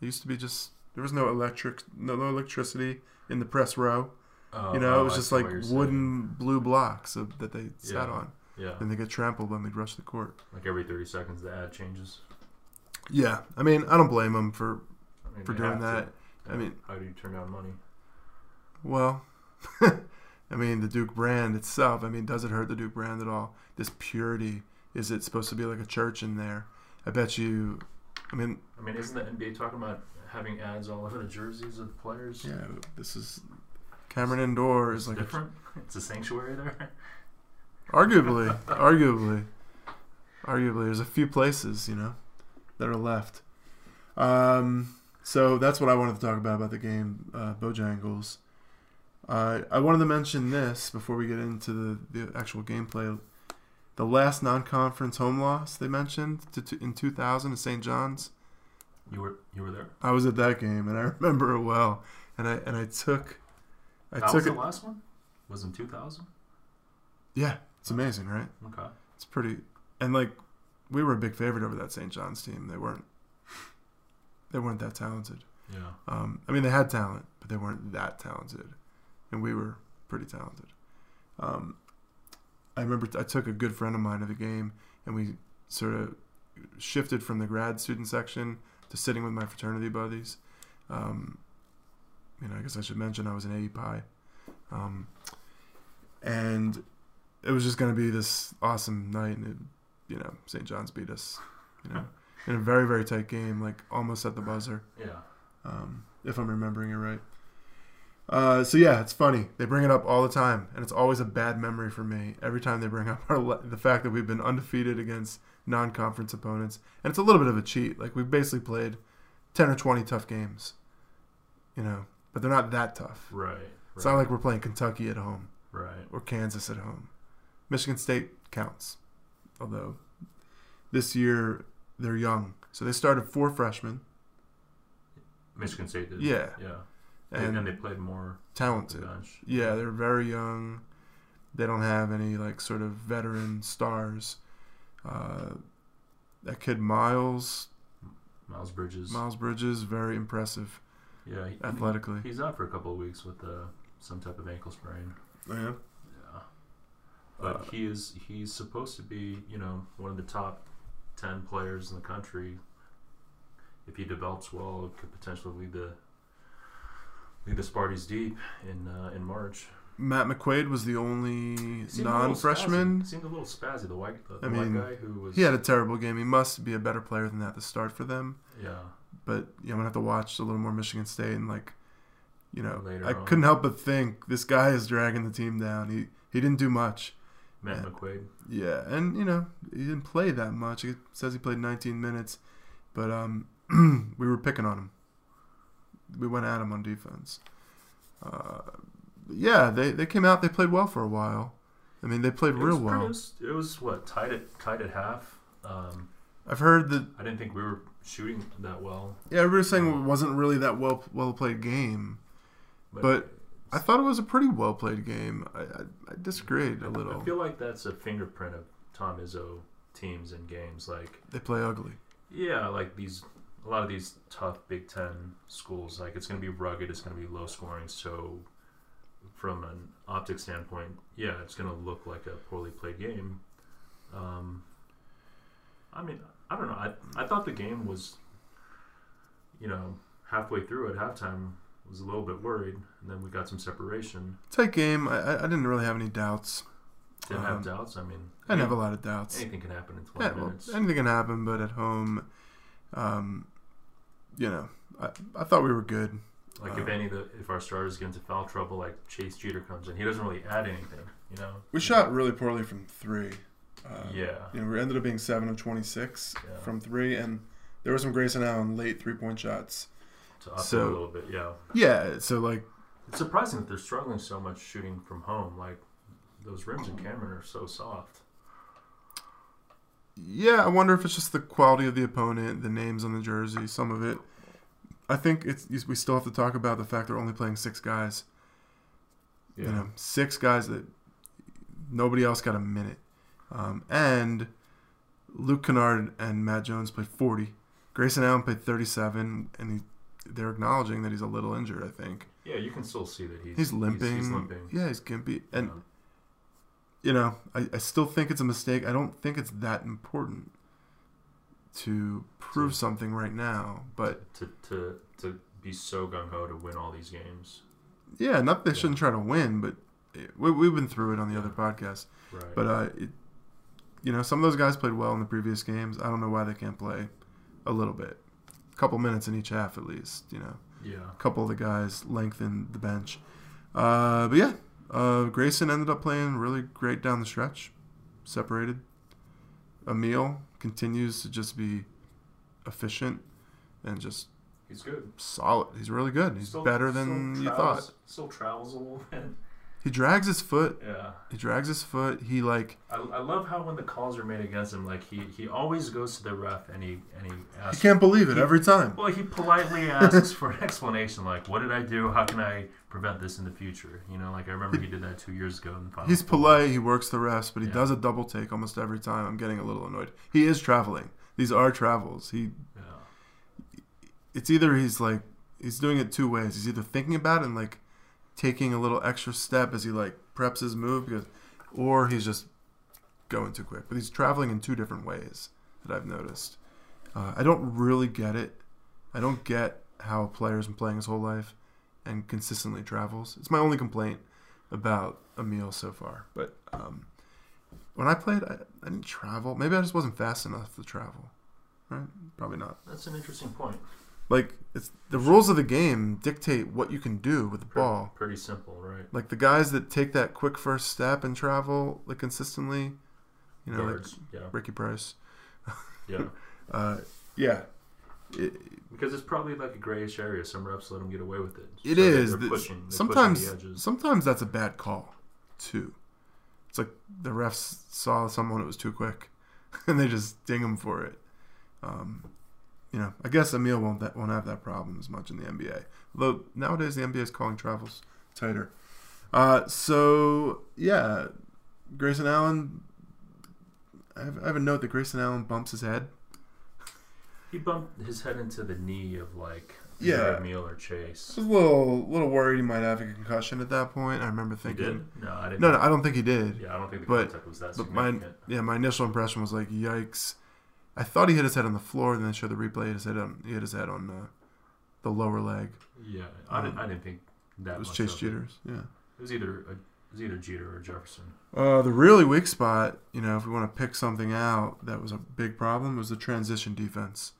It used to be just. There was no electricity in the press row. It was just like wooden blue blocks that they sat on. Yeah. Then they get trampled when they'd rush the court. Like every 30 seconds, the ad changes. Yeah, I mean, I don't blame them for doing that. Yeah. I mean, how do you turn down money? Well, I mean, the Duke brand itself. I mean, does it hurt the Duke brand at all? This purity. Is it supposed to be like a church in there? I bet you. I mean, isn't the NBA talking about having ads all over the jerseys of the players? Yeah, this is Cameron Indoor is like different. It's a sanctuary there. Arguably, there's a few places that are left. So that's what I wanted to talk about the game, Bojangles. I wanted to mention this before we get into the actual gameplay. The last non-conference home loss they mentioned in 2000 to St. John's. You were there. I was at that game, and I remember it well. And I took it. The last one was in 2000. Yeah, it's amazing, right? Okay, it's pretty. And like, we were a big favorite over that St. John's team. They weren't that talented. Yeah. I mean, they had talent, but they weren't that talented, and we were pretty talented. I remember I took a good friend of mine to the game, and we sort of shifted from the grad student section to sitting with my fraternity buddies. I guess I should mention I was an AE Pi. And it was just going to be this awesome night, and St. John's beat us, in a very, very tight game, like almost at the buzzer. Yeah. If I'm remembering it right. So yeah, it's funny. They bring it up all the time, and it's always a bad memory for me every time they bring up the fact that we've been undefeated against non-conference opponents, and it's a little bit of a cheat. Like, we've basically played 10 or 20 tough games, but they're not that tough. Right. It's not like we're playing Kentucky at home, right, or Kansas at home. Michigan State counts, although this year they're young, so they started 4 freshmen. Michigan State did. Yeah. Yeah. And they played more talented. Yeah, they're very young. They don't have any like sort of veteran stars. That kid Miles Bridges, very impressive. Yeah, athletically. He's out for a couple of weeks with some type of ankle sprain. Oh, yeah. Yeah. But he's supposed to be, one of the top 10 players in the country. If he develops well, it could potentially lead to. The Sparties deep in March. Matt McQuaid was the only non-freshman. Seemed a little spazzy. The white guy who was. He had a terrible game. He must be a better player than that to start for them. Yeah. But I'm gonna have to watch a little more Michigan State and like, you know, later on. Couldn't help but think this guy is dragging the team down. He didn't do much. Matt McQuaid. Yeah, and, you know, he didn't play that much. It says he played 19 minutes, but we were picking on him. We went at him on defense. Yeah, they came out. They played well for a while. I mean, they played real well. It was, what, tied at half? I've heard that... I didn't think we were shooting that well. Yeah, we were saying it wasn't really that well-played game. But I thought it was a pretty well-played game. I disagreed a little. I feel like that's a fingerprint of Tom Izzo teams and games. Like they play ugly. Yeah, like a lot of these tough Big Ten schools, like it's going to be rugged, it's going to be low-scoring, so... From an optic standpoint, yeah, it's going to look like a poorly played game. I mean, I don't know. I thought the game was, you know, halfway through at halftime, was a little bit worried, and then we got some separation. Tight game. I didn't really have any doubts. Didn't have doubts? I mean... I didn't have a lot of doubts. Anything can happen in 20 minutes. Anything can happen, but at home, you know, I thought we were good. Like if our starters get into foul trouble, like Chase Jeter comes in, he doesn't really add anything, you know. We shot really poorly from three. Yeah, you know, we ended up being 7 of 26 from three, and there were some Grayson Allen late 3-point shots. To up a little bit, yeah. Yeah, so like it's surprising that they're struggling so much shooting from home. Like those rims in Cameron are so soft. Yeah, I wonder if it's just the quality of the opponent, the names on the jersey, some of it. I think we still have to talk about the fact they're only playing 6 guys. Yeah. You know, 6 guys that nobody else got a minute. And Luke Kennard and Matt Jones played 40. Grayson Allen played 37, and they're acknowledging that he's a little injured, I think. Yeah, you can still see that he's limping. He's limping. Yeah, he's gimpy. And, you know, I still think it's a mistake. I don't think it's that important to prove something right now, but to be so gung-ho to win all these games. Yeah, not that they shouldn't try to win, but we've been through it on the other podcast. Right. But, you know, some of those guys played well in the previous games. I don't know why they can't play a little bit. A couple minutes in each half at least, you know. Yeah. A couple of the guys lengthened the bench. But, yeah, Grayson ended up playing really great down the stretch, separated. Emil continues to just be efficient and just... He's good. Solid. He's really good. He's better than you thought. Still travels a little bit. He drags his foot. Yeah. He drags his foot. He, like... I love how when the calls are made against him, like, he always goes to the ref and he asks... He can't believe it every time. Well, he politely asks for an explanation, like, what did I do? How can I prevent this in the future? You know, like, I remember he did that 2 years ago. He's polite. He works the refs, but he does a double take almost every time. I'm getting a little annoyed. He is traveling. These are travels. It's either he's, like... He's doing it two ways. He's either thinking about it and, like... taking a little extra step as he like preps his move, or he's just going too quick. But he's traveling in two different ways that I've noticed. I don't really get it. I don't get how a player's been playing his whole life and consistently travels. It's my only complaint about Emil so far. But when I played, I didn't travel. Maybe I just wasn't fast enough to travel. Right? Probably not. That's an interesting point. Like, it's the rules of the game dictate what you can do with the ball. Pretty simple, right? Like, the guys that take that quick first step and travel, like, consistently, you know, Ricky Price. Yeah. Yeah. Because it's probably, like, a grayish area. Some refs let them get away with it. It is. Sometimes that's a bad call, too. It's like the refs saw someone that was too quick, and they just ding them for it. You know, I guess Emil won't have that problem as much in the NBA. Although, nowadays, the NBA is calling travels tighter. So, yeah, Grayson Allen, I have a note that Grayson Allen bumps his head. He bumped his head into the knee of, like, Emil or Chase. I was a little worried he might have a concussion at that point. I remember thinking. He did? No, I didn't. No, I don't think he did. Yeah, I don't think the contact was that significant. My initial impression was like, yikes. I thought he hit his head on the floor, and then they showed the replay. He hit his head on the lower leg. Yeah, I didn't think that much. It was Chase Jeter's. Yeah, it was either Jeter or Jefferson. The really weak spot, you know, if we want to pick something out that was a big problem, was the transition defense.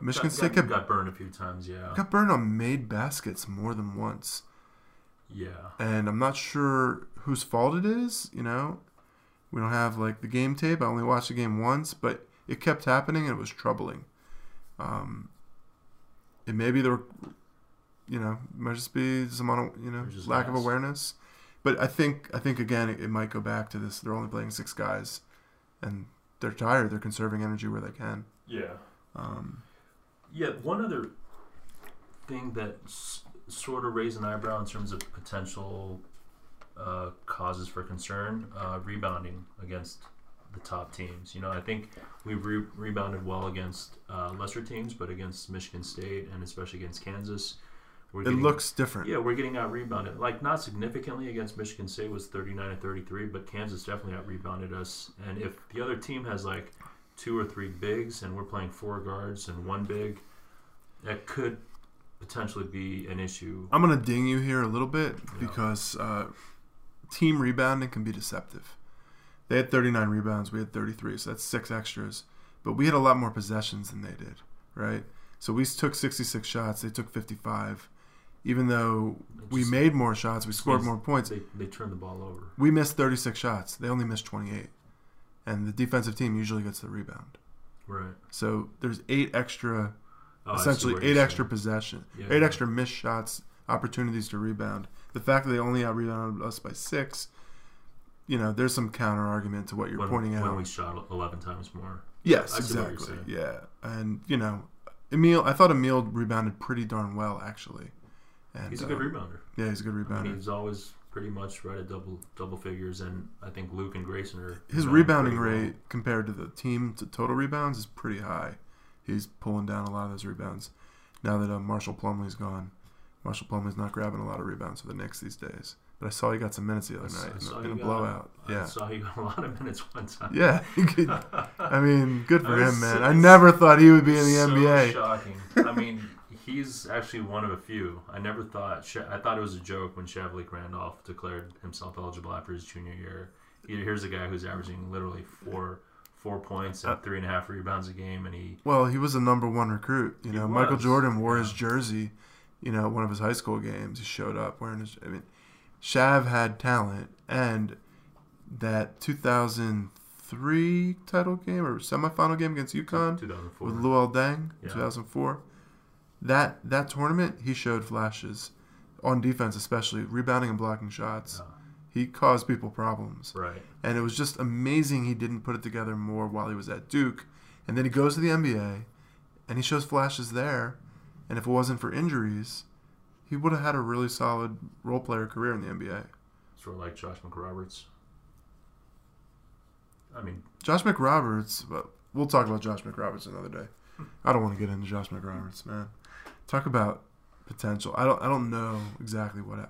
Michigan State got burned a few times, yeah. Got burned on made baskets more than once. Yeah. And I'm not sure whose fault it is, you know. We don't have, like, the game tape. I only watched the game once, but it kept happening, and it was troubling. It maybe there were, you know, might just be some, you know, lack of awareness. But I think again, it might go back to this. They're only playing six guys, and they're tired. They're conserving energy where they can. Yeah. Yeah, one other thing that sort of raised an eyebrow in terms of potential causes for concern, rebounding against the top teams. You know, I think we've rebounded well against lesser teams, but against Michigan State and especially against Kansas, it looks different. Yeah, we're getting out-rebounded. Like, not significantly against Michigan State was 39-33, but Kansas definitely out-rebounded us. And if the other team has, like, two or three bigs and we're playing four guards and one big, that could potentially be an issue. I'm going to ding you here a little bit because team rebounding can be deceptive. They had 39 rebounds. We had 33, so that's six extras. But we had a lot more possessions than they did, right? So we took 66 shots. They took 55. Even though we made more shots, we scored more points. They turned the ball over. We missed 36 shots. They only missed 28. And the defensive team usually gets the rebound. Right. So there's essentially eight extra possessions. Yeah, eight extra missed shots, opportunities to rebound. The fact that they only out-rebounded us by six, you know, there's some counter-argument to what you're pointing out. When we shot 11 times more. Yes, exactly. Yeah. And, you know, I thought Emil rebounded pretty darn well, actually. And he's a good rebounder. Yeah, he's a good rebounder. I mean, he's always pretty much right at double figures, and I think Luke and Grayson are... His rebounding rate compared to the team to total rebounds is pretty high. He's pulling down a lot of those rebounds now that Marshall Plumlee's gone. Marshall Plumlee's not grabbing a lot of rebounds for the Knicks these days. But I saw he got some minutes the other night in a blowout. I saw he got a lot of minutes one time. Yeah. I mean, good for him, man. I never thought he would be in the NBA. So shocking. I mean... He's actually one of a few. I thought it was a joke when Shavlik Randolph declared himself eligible after his junior year. Here's a guy who's averaging literally four points and 3.5 rebounds a game, and he was a number one recruit. You know, Michael Jordan wore his jersey. You know, at one of his high school games, he showed up wearing his. I mean, Shav had talent, and that 2003 title game or semifinal game against UConn with Luol Deng, 2004. That tournament, he showed flashes on defense, especially rebounding and blocking shots. Yeah. He caused people problems. Right. And it was just amazing he didn't put it together more while he was at Duke. And then he goes to the NBA, and he shows flashes there. And if it wasn't for injuries, he would have had a really solid role player career in the NBA. Sort of like Josh McRoberts. I mean... Josh McRoberts, but we'll talk about Josh McRoberts another day. I don't want to get into Josh McRoberts, man. Talk about potential. I don't know exactly what.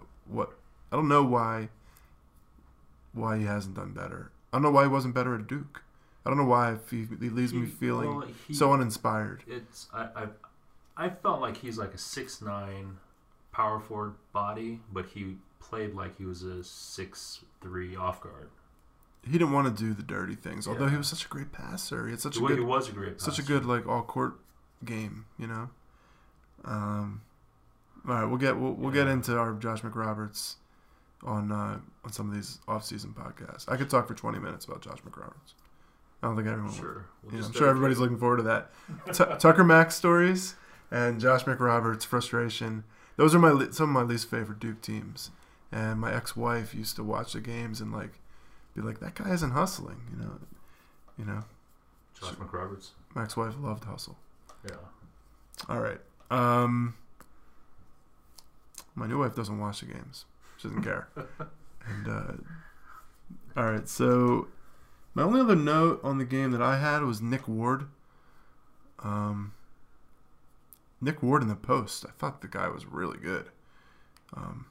I don't know why he hasn't done better. I don't know why he wasn't better at Duke. I don't know why he leaves me feeling so uninspired. I felt like he's like a 6'9" power forward body, but he played like he was a 6'3" off guard. He didn't want to do the dirty things, although he was such a great passer. He had such a good like all court game, you know. All right, we'll get into our Josh McRoberts on some of these off-season podcasts. I could talk for 20 minutes about Josh McRoberts. I don't think everyone. Sure, I'm sure everybody's looking forward to that. Tucker Max stories and Josh McRoberts frustration. Those are some of my least favorite Duke teams. And my ex-wife used to watch the games and like be like, that guy isn't hustling, you know. You know, Josh McRoberts. My ex-wife loved hustle. Yeah. All right. My new wife doesn't watch the games. She doesn't care. And all right, so my only other note on the game that I had was Nick Ward. Nick Ward in the post. I thought the guy was really good. 5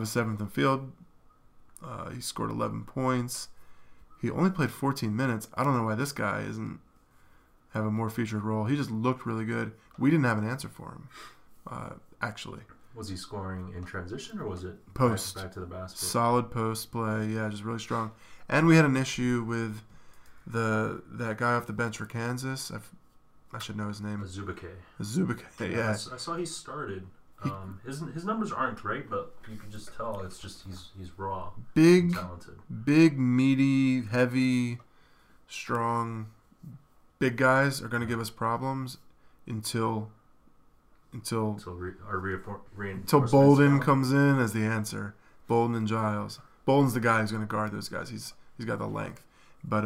of 7 from field. He scored 11 points. He only played 14 minutes. I don't know why this guy isn't have a more featured role. He just looked really good. We didn't have an answer for him, actually. Was he scoring in transition or was it post back to the basket? Solid post play. Yeah, just really strong. And we had an issue with that guy off the bench for Kansas. I should know his name. Zubike, yeah. I saw he started. His numbers aren't great, but you can just tell it's just he's raw, big, talented, big, meaty, heavy, strong. Big guys are going to give us problems until Bolden comes in as the answer. Bolden and Giles. Bolden's the guy who's going to guard those guys. He's got the length, but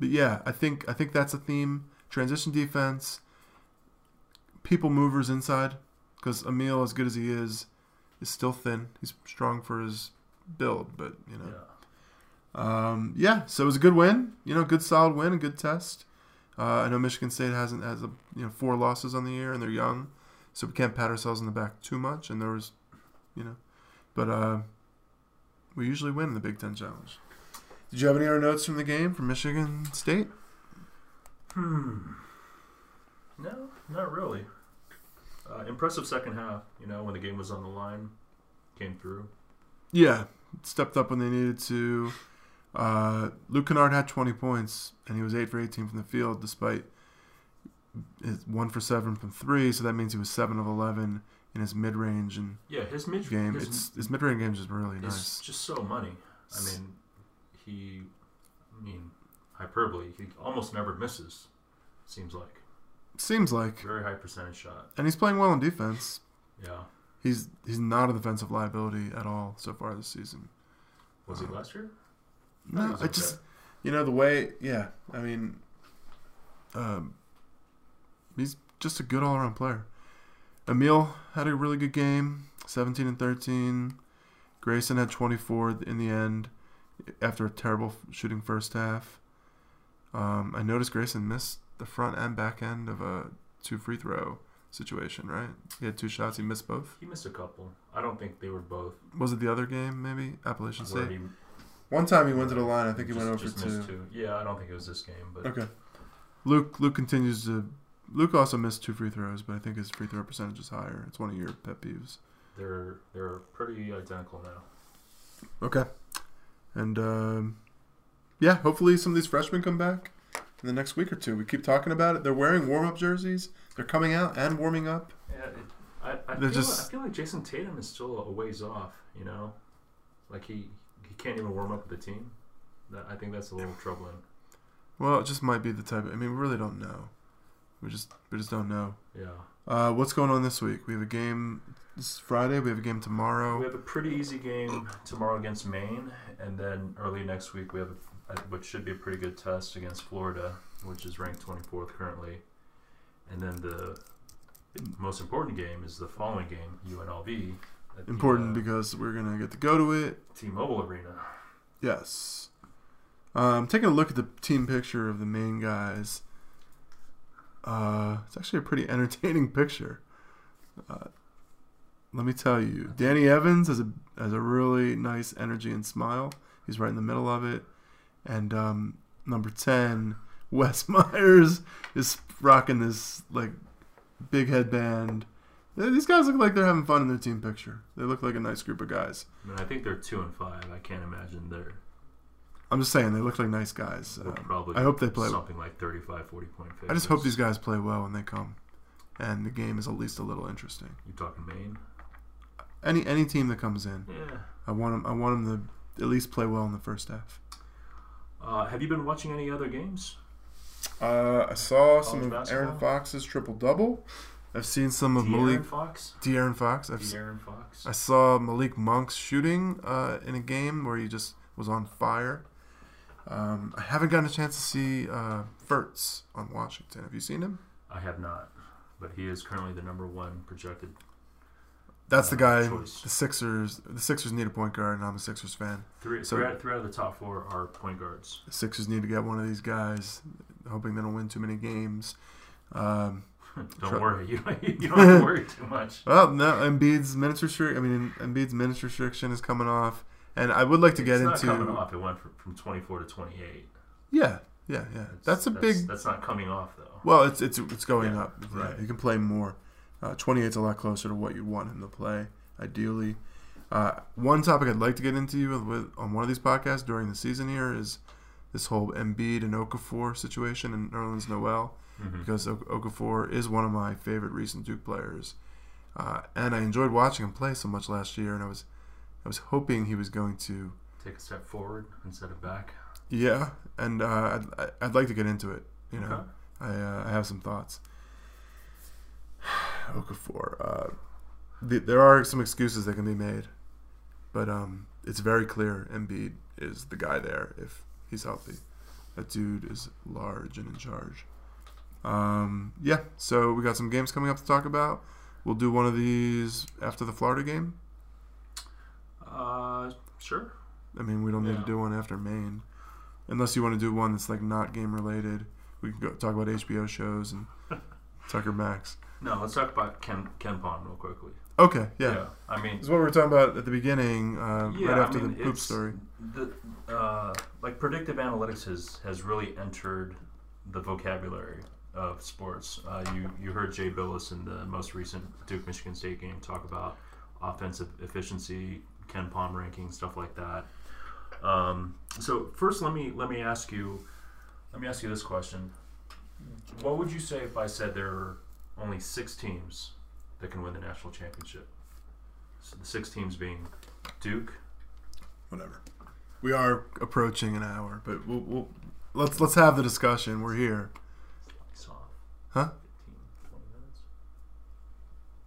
yeah, I think that's a theme. Transition defense, people movers inside. Because Emile, as good as he is still thin. He's strong for his build, but, you know. Yeah. So it was a good win. You know, good solid win, a good test. I know Michigan State has 4 losses on the year, and they're young. So we can't pat ourselves on the back too much. And there was, you know. But we usually win in the Big Ten Challenge. Did you have any other notes from the game from Michigan State? No, not really. Impressive second half, you know, when the game was on the line, came through. Yeah, stepped up when they needed to. Luke Kennard had 20 points, and he was 8 for 18 from the field, despite his 1 for 7 from 3, so that means he was 7 of 11 in his mid-range and yeah, his mid-range game. His mid-range game is just really nice. It's just so money. I mean, hyperbole, he almost never misses, seems like. Seems like very high percentage shot, and he's playing well in defense. Yeah, he's not a defensive liability at all so far this season. Was he last year? No, I just the way. Yeah, I mean, he's just a good all around player. Emile had a really good game, 17 and 13. Grayson had 24 in the end after a terrible shooting first half. I noticed Grayson missed the front and back end of a 2 free throw situation, right? He had 2 shots. He missed both? He missed a couple. I don't think they were both. Was it the other game, maybe? Appalachian State? One time he went to the line. I think he went over two. Yeah, I don't think it was this game. But okay. Luke continues to... Luke also missed 2 free throws, but I think his free throw percentage is higher. It's one of your pet peeves. They're pretty identical now. Okay. And, yeah, hopefully some of these freshmen come back in the next week or two. We keep talking about it. They're wearing warm-up jerseys. They're coming out and warming up. Yeah, I feel like Jason Tatum is still a ways off, you know? Like, he can't even warm up with the team. I think that's a little troubling. Well, it just might be the type of... I mean, we really don't know. We just don't know. Yeah. What's going on this week? We have a game this Friday. We have a game tomorrow. We have a pretty easy game tomorrow against Maine, and then early next week we have which should be a pretty good test against Florida, which is ranked 24th currently. And then the most important game is the following game, UNLV. Important because we're going to get to go to it. T-Mobile Arena. Yes. Taking a look at the team picture of the main guys. It's actually a pretty entertaining picture. Let me tell you. Danny Evans has a really nice energy and smile. He's right in the middle of it. And number 10, Wes Myers, is rocking this like big headband. These guys look like they're having fun in their team picture. They look like a nice group of guys. I mean, I think they're 2 and 5. I can't imagine they're... I'm just saying, they look like nice guys. I hope they play something like 35, 40-point favorites. I just hope these guys play well when they come, and the game is at least a little interesting. You talking Maine? Any team that comes in. Yeah. I want them to at least play well in the first half. Have you been watching any other games? I saw some of basketball? Aaron Fox's triple-double. I've seen some of Malik... De'Aaron Fox. I saw Malik Monk's shooting in a game where he just was on fire. I haven't gotten a chance to see Fertz on Washington. Have you seen him? I have not, but he is currently the number 1 projected. That's the guy. Choice. The Sixers need a point guard, and I'm a Sixers fan. Three out of the top 4 are point guards. The Sixers need to get one of these guys, hoping they don't win too many games. Don't worry. You don't have to worry too much. Well, no, Embiid's minutes restriction is coming off, and I would like to get into... It's not coming off. It went from 24 to 28. Yeah. That's not coming off, though. Well, it's going up. Right. Yeah, you can play more. 28's a lot closer to what you'd want him to play, ideally. One topic I'd like to get into on one of these podcasts during the season here is this whole Embiid and Okafor situation and Nerlens Noel, because Okafor is one of my favorite recent Duke players. And I enjoyed watching him play so much last year, and I was hoping he was going to take a step forward instead of back. Yeah, and I'd like to get into it. You know, I have some thoughts. Okafor, there are some excuses that can be made, but it's very clear Embiid is the guy there if he's healthy. That dude is large and in charge. Yeah, so we got some games coming up to talk about. We'll do one of these after the Florida game. Sure. I mean, we don't need to do one after Maine, unless you want to do one that's like not game related. We can go talk about HBO shows and Tucker Max. No, let's talk about Ken Pom real quickly. Okay, yeah. I mean, it's what we were talking about at the beginning, right after the poop story. Like predictive analytics has really entered the vocabulary of sports. You heard Jay Billis in the most recent Duke Michigan State game talk about offensive efficiency, Ken Pom rankings, stuff like that. So first, let me ask you, this question: what would you say if I said there are only 6 teams that can win the national championship? So the 6 teams being Duke. Whatever. We are approaching an hour, but we'll let's have the discussion. We're here. Huh? 15, 20 minutes.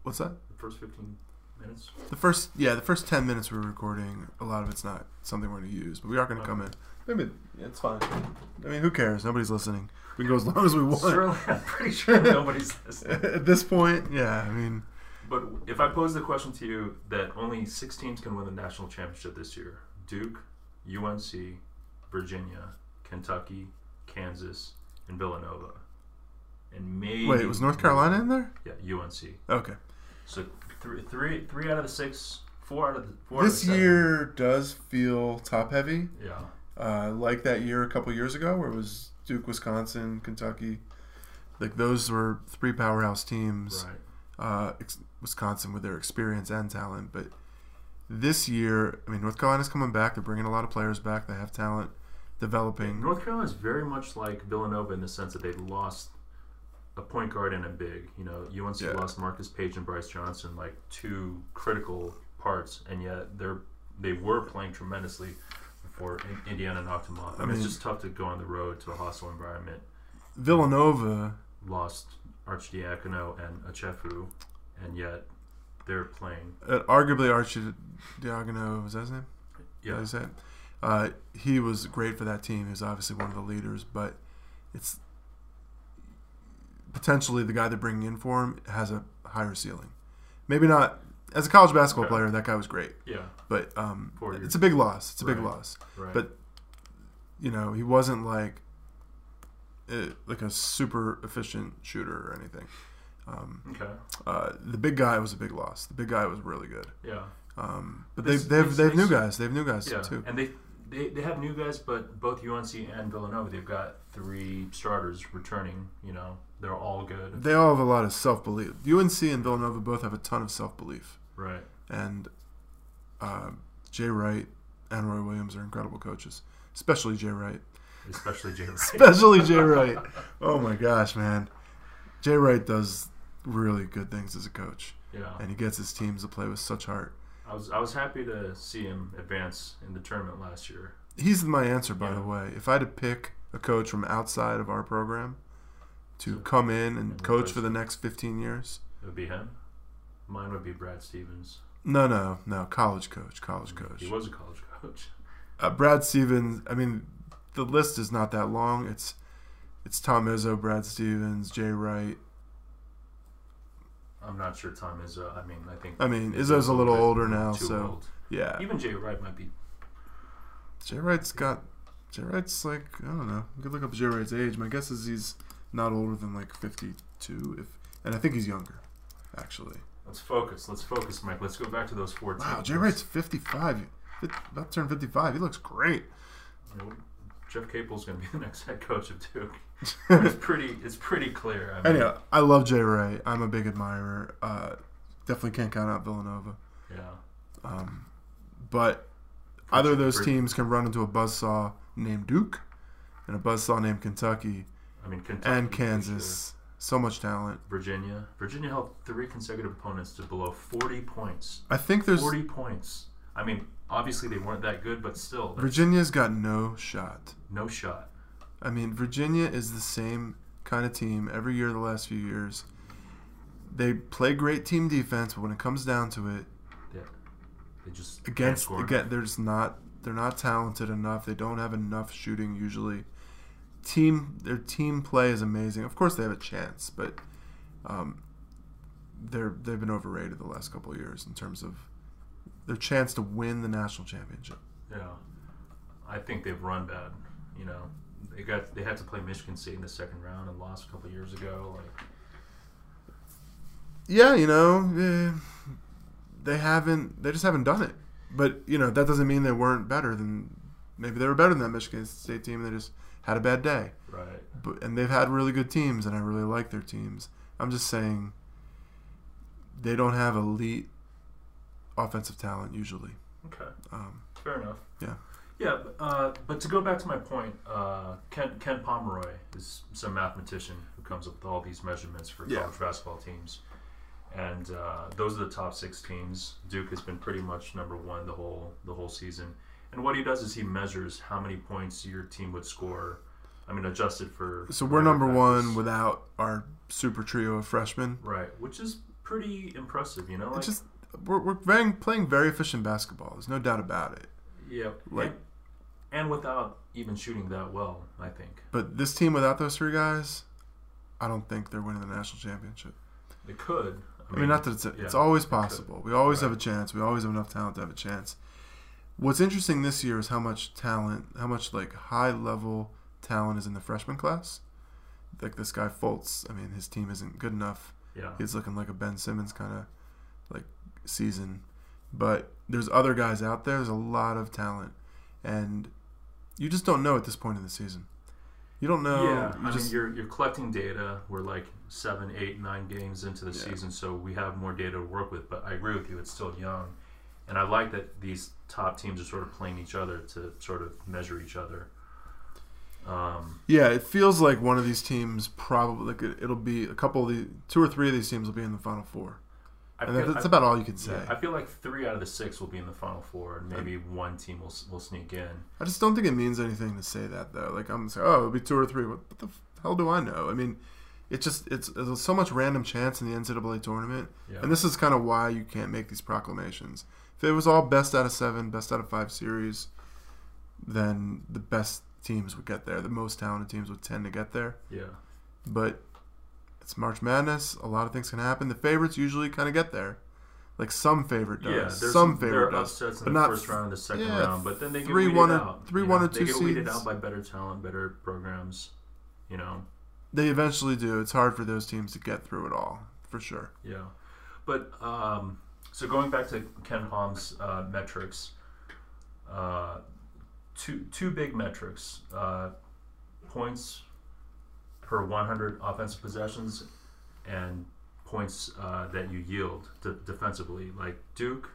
What's that? The first 15 minutes. The first 10 minutes we're recording. A lot of it's not something we're going to use, but we are going to come in. Maybe it's fine. I mean, who cares? Nobody's listening. We can go as long as we want. Surely, I'm pretty sure nobody's listening. At this point, yeah, I mean. But if I pose the question to you that only 6 teams can win the national championship this year, Duke, UNC, Virginia, Kentucky, Kansas, and Villanova. And maybe. Wait, was North Carolina in there? Yeah, UNC. Okay. So three out of the 6, 4 out of the 4. This year does feel top heavy. Yeah. Like that year a couple years ago where it was Duke, Wisconsin, Kentucky. Like those were 3 powerhouse teams. Right. Wisconsin with their experience and talent. But this year, I mean, North Carolina's coming back. They're bringing a lot of players back. They have talent developing. And North Carolina's very much like Villanova in the sense that they lost a point guard and a big. You know, UNC lost Marcus Page and Bryce Johnson, like 2 critical parts. And yet they were playing tremendously. Or Indiana knocked them off. I mean, it's just tough to go on the road to a hostile environment. Villanova lost Arcidiacono and Achefu, and yet they're playing. Arguably, Arcidiacono, was that his name? Yeah. He was great for that team. He was obviously one of the leaders, but it's potentially the guy they're bringing in for him has a higher ceiling. Maybe not. As a college basketball player, that guy was great. Yeah. But it's a big loss. It's a big loss. Right. But, you know, he wasn't like a super efficient shooter or anything. The big guy was a big loss. The big guy was really good. Yeah. But they have new guys. They have new guys, too. And they have new guys, but both UNC and Villanova, they've got 3 starters returning, you know. They're all good. They all have a lot of self-belief. UNC and Villanova both have a ton of self-belief. Right. And Jay Wright and Roy Williams are incredible coaches, especially Jay Wright. Oh, my gosh, man. Jay Wright does really good things as a coach. Yeah. And he gets his teams to play with such heart. I was happy to see him advance in the tournament last year. He's my answer, by the way. If I had to pick a coach from outside of our program to come in and coach for the next 15 years, it would be him. Mine would be Brad Stevens. No. College coach. He was a college coach. Brad Stevens, I mean, the list is not that long. It's Tom Izzo, Brad Stevens, Jay Wright. I'm not sure Tom Izzo. I mean, Izzo's a little older now, so old. Yeah. Even Jay Wright might be. Jay Wright's like, I don't know. You could look up Jay Wright's age. My guess is he's not older than like 52, and I think he's younger, actually. Let's focus, Mike. Let's go back to those 4 teams. Wow, Jay Wright's 55. About to turn 55. He looks great. Well, Jeff Capel's going to be the next head coach of Duke. It's pretty clear. I mean, anyhow, I love Jay Wright. I'm a big admirer. Definitely can't count out Villanova. Yeah. But either of those teams can run into a buzzsaw named Duke, and a buzzsaw named Kentucky. I mean, Kentucky and Kansas. So much talent. Virginia. Virginia held three consecutive opponents to below 40 points. I think there's 40 points. I mean, obviously they weren't that good, but still. Virginia's got no shot. No shot. I mean, Virginia is the same kind of team every year the last few years. They play great team defense, but when it comes down to it, they just they're not talented enough. They don't have enough shooting usually. Their team play is amazing. Of course, they have a chance, but they've been overrated the last couple of years in terms of their chance to win the national championship. Yeah, I think they've run bad. You know, they had to play Michigan State in the second round and lost a couple of years ago. Like, yeah, you know, they just haven't done it. But you know, that doesn't mean they weren't better than. Maybe they were better than that Michigan State team. They just had a bad day. Right. And they've had really good teams, and I really like their teams. I'm just saying they don't have elite offensive talent usually. Okay. Fair enough. Yeah. Yeah, but to go back to my point, Ken Pomeroy is some mathematician who comes up with all these measurements for college basketball teams. And those are the top six teams. Duke has been pretty much number one the whole season. And what he does is he measures how many points your team would score. I mean, adjusted for... So we're number one without our super trio of freshmen. Right, which is pretty impressive, you know? Like, we're playing very efficient basketball. There's no doubt about it. Yeah, like, and without even shooting that well, I think. But this team without those three guys, I don't think they're winning the national championship. They could. I mean not that it's always possible. We always have a chance. We always have enough talent to have a chance. What's interesting this year is how much high-level talent is in the freshman class. Like this guy Fultz, I mean, his team isn't good enough. Yeah. He's looking like a Ben Simmons kind of like season. But there's other guys out there. There's a lot of talent. And you just don't know at this point in the season. You don't know. Yeah, you're collecting data. We're like 7, 8, 9 games into the season, so we have more data to work with. But I agree with you. It's still young. And I like that these top teams are sort of playing each other to sort of measure each other. It feels like one of these teams probably it'll be a couple of the 2 or 3 of these teams will be in the Final Four. That's about all you can say. Yeah, I feel like 3 out of the 6 will be in the Final Four, and maybe one team will sneak in. I just don't think it means anything to say that though. Like I'm saying, it'll be 2 or 3. What the hell do I know? I mean, it's so much random chance in the NCAA tournament, and this is kind of why you can't make these proclamations. If it was all best out of 7, best out of 5 series, then the best teams would get there. The most talented teams would tend to get there. Yeah. But it's March Madness. A lot of things can happen. The favorites usually kind of get there. Like some favorite does. Yeah, there are upsets in the first round and the second round. But then they get weeded out. 3-1 or 2 seeds. They get weeded out by better talent, better programs, you know. They eventually do. It's hard for those teams to get through it all, for sure. Yeah. But... So going back to Ken Hom's metrics, two big metrics, points per 100 offensive possessions and points that you yield defensively. Like Duke,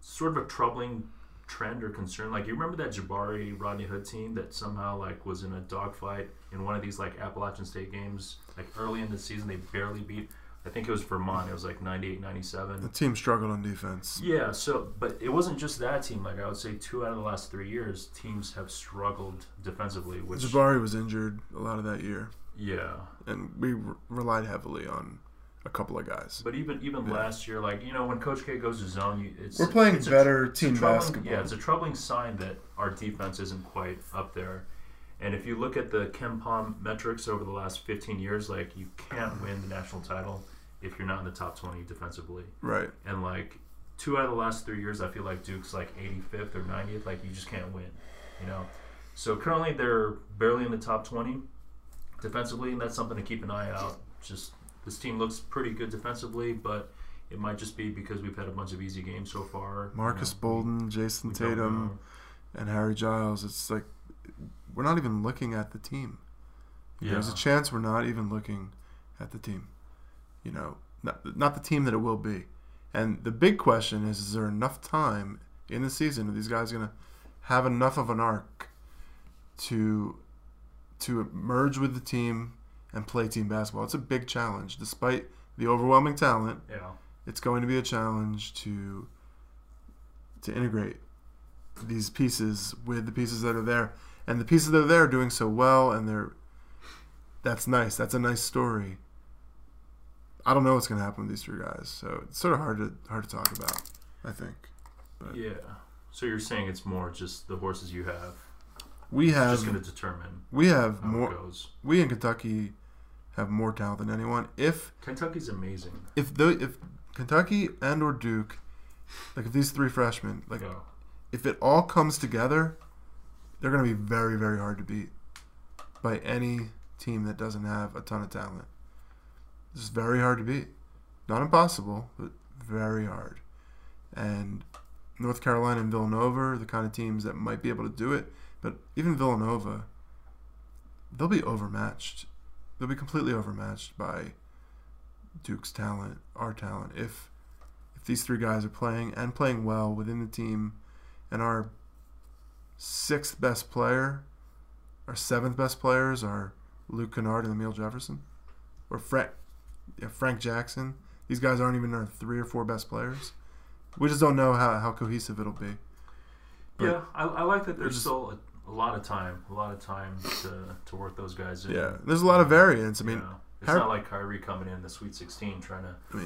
sort of a troubling trend or concern. Like you remember that Jabari Rodney Hood team that somehow like was in a dogfight in one of these like Appalachian State games, like early in the season they barely beat. I think it was Vermont. It was like 98, 97. The team struggled on defense. Yeah, but it wasn't just that team. Like I would say 2 out of the last 3 years, teams have struggled defensively. Which Jabari was injured a lot of that year. Yeah. And we relied heavily on a couple of guys. But even last year, like, you know, when Coach K goes to zone, we're playing better team basketball. Yeah, it's a troubling sign that our defense isn't quite up there. And if you look at the Ken Pom metrics over the last 15 years, like, you can't win the national title if you're not in the top 20 defensively. Right. And, like, 2 out of the last 3 years, I feel like Duke's, like, 85th or 90th. Like, you just can't win, you know. So, currently, they're barely in the top 20 defensively, and that's something to keep an eye out. Just this team looks pretty good defensively, but it might just be because we've had a bunch of easy games so far. Marcus Bolden, Jason Tatum, and Harry Giles. It's, like, we're not even looking at the team. Yeah. There's a chance we're not even looking at the team. You know, not the team that it will be. And the big question is there enough time in the season? Are these guys going to have enough of an arc to to merge with the team and play team basketball. It's a big challenge. Despite the overwhelming talent, it's going to be a challenge to integrate these pieces with the pieces that are there. And the pieces that are there are doing so well, and that's nice. That's a nice story. I don't know what's going to happen with these three guys, so it's sort of hard to talk about, I think. But. Yeah. So you're saying it's more just the horses you have. It's just going to determine. We have more. We in Kentucky have more talent than anyone. If Kentucky's amazing. If Kentucky and or Duke, if these three freshmen, if it all comes together, they're going to be very, very hard to beat by any team that doesn't have a ton of talent. It's just very hard to beat. Not impossible, but very hard. And North Carolina and Villanova are the kind of teams that might be able to do it. But even Villanova, they'll be overmatched. They'll be completely overmatched by Duke's talent, our talent. If these three guys are playing and playing well within the team, and our sixth best player, our seventh best players are Luke Kennard and Emile Jefferson, or Frank Jackson. These guys aren't even our three or four best players. We just don't know how cohesive it'll be. But yeah, I like that there's still a lot of time to work those guys in. Yeah, there's a lot of variance. I mean, it's not like Kyrie coming in the Sweet 16 trying to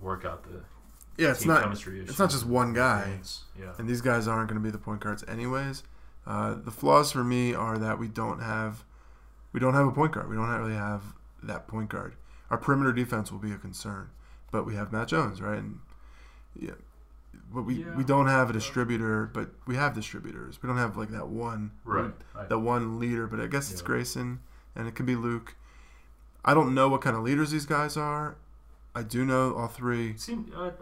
work out the team chemistry issue. It's not just one guy. Yeah. And these guys aren't going to be the point guards anyways. The flaws for me are that we don't have a point guard. We don't really have that point guard. Our perimeter defense will be a concern, but we have Matt Jones, right? And we don't have a distributor, but we have distributors. We don't have that one one leader, but I guess it's Grayson, and it could be Luke. I don't know what kind of leaders these guys are. I do know all three.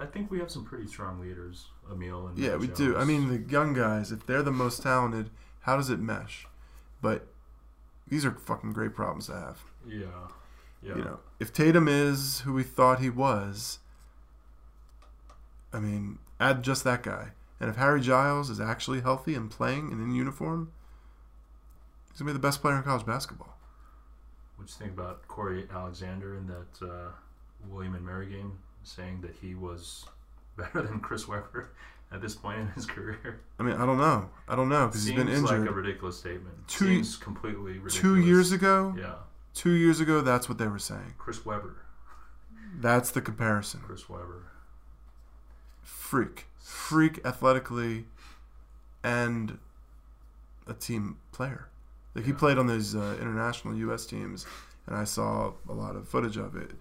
I think we have some pretty strong leaders, Emile and Matt Jones. Do. I mean, the young guys, if they're the most talented, how does it mesh? But these are fucking great problems to have. Yeah. Yeah. If Tatum is who we thought he was, I mean, add just that guy. And if Harry Giles is actually healthy and playing and in uniform, he's going to be the best player in college basketball. What do you think about Corey Alexander in that William and Mary game, saying that he was better than Chris Webber at this point in his career? I mean, I don't know because he's been injured. Seems like a ridiculous statement. Seems completely ridiculous. 2 years ago? Yeah. 2 years ago, that's what they were saying. Chris Webber. That's the comparison. Chris Webber. Freak athletically and a team player. He played on those international U.S. teams, and I saw a lot of footage of it.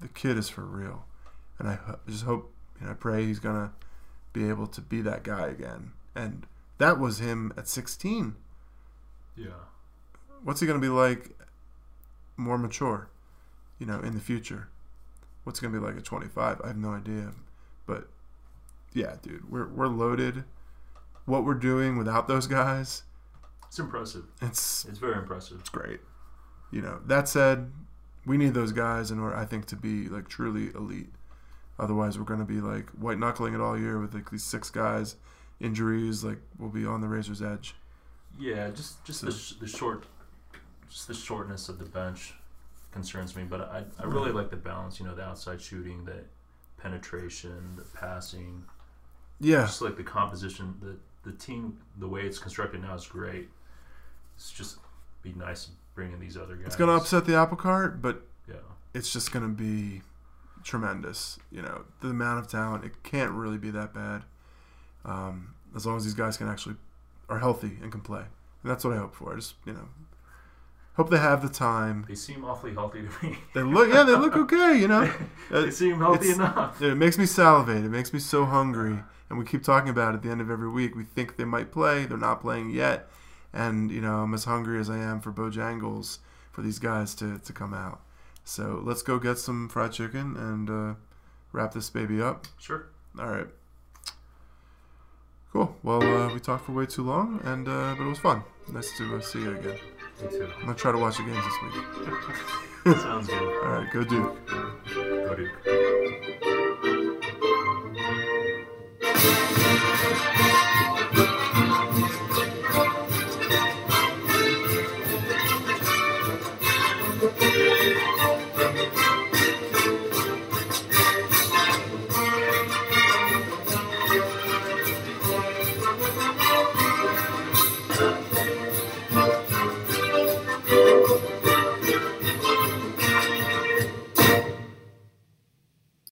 The kid is for real, and I just hope and I pray he's going to be able to be that guy again. And that was him at 16. Yeah. What's he going to be like more mature, in the future? What's it going to be like at 25? I have no idea. But, yeah, dude, we're loaded. What we're doing without those guys, it's impressive. It's very impressive. It's great. That said, we need those guys in order, I think, to be, truly elite. Otherwise, we're going to be, white-knuckling it all year with, these six guys. Injuries, we'll be on the razor's edge. Yeah, the shortness of the bench concerns me. But I really like the balance, the outside shooting, the penetration, the passing. Yeah. Just the composition, the team, the way it's constructed now is great. It's just be nice bringing these other guys. It's going to upset the apple cart, but it's just going to be tremendous. The amount of talent, it can't really be that bad. As long as these guys can actually are healthy and can play. And that's what I hope for. I just, hope they have the time. They seem awfully healthy to me. They look okay, They seem healthy enough. It makes me salivate. It makes me so hungry. And we keep talking about it at the end of every week. We think they might play. They're not playing yet. And, I'm as hungry as I am for Bojangles, for these guys to come out. So let's go get some fried chicken and wrap this baby up. Sure. All right. Cool. Well, we talked for way too long, and but it was fun. Nice to see you again. Me too. I'm going to try to watch the games this week. Sounds good. All right, go Duke. Go Duke.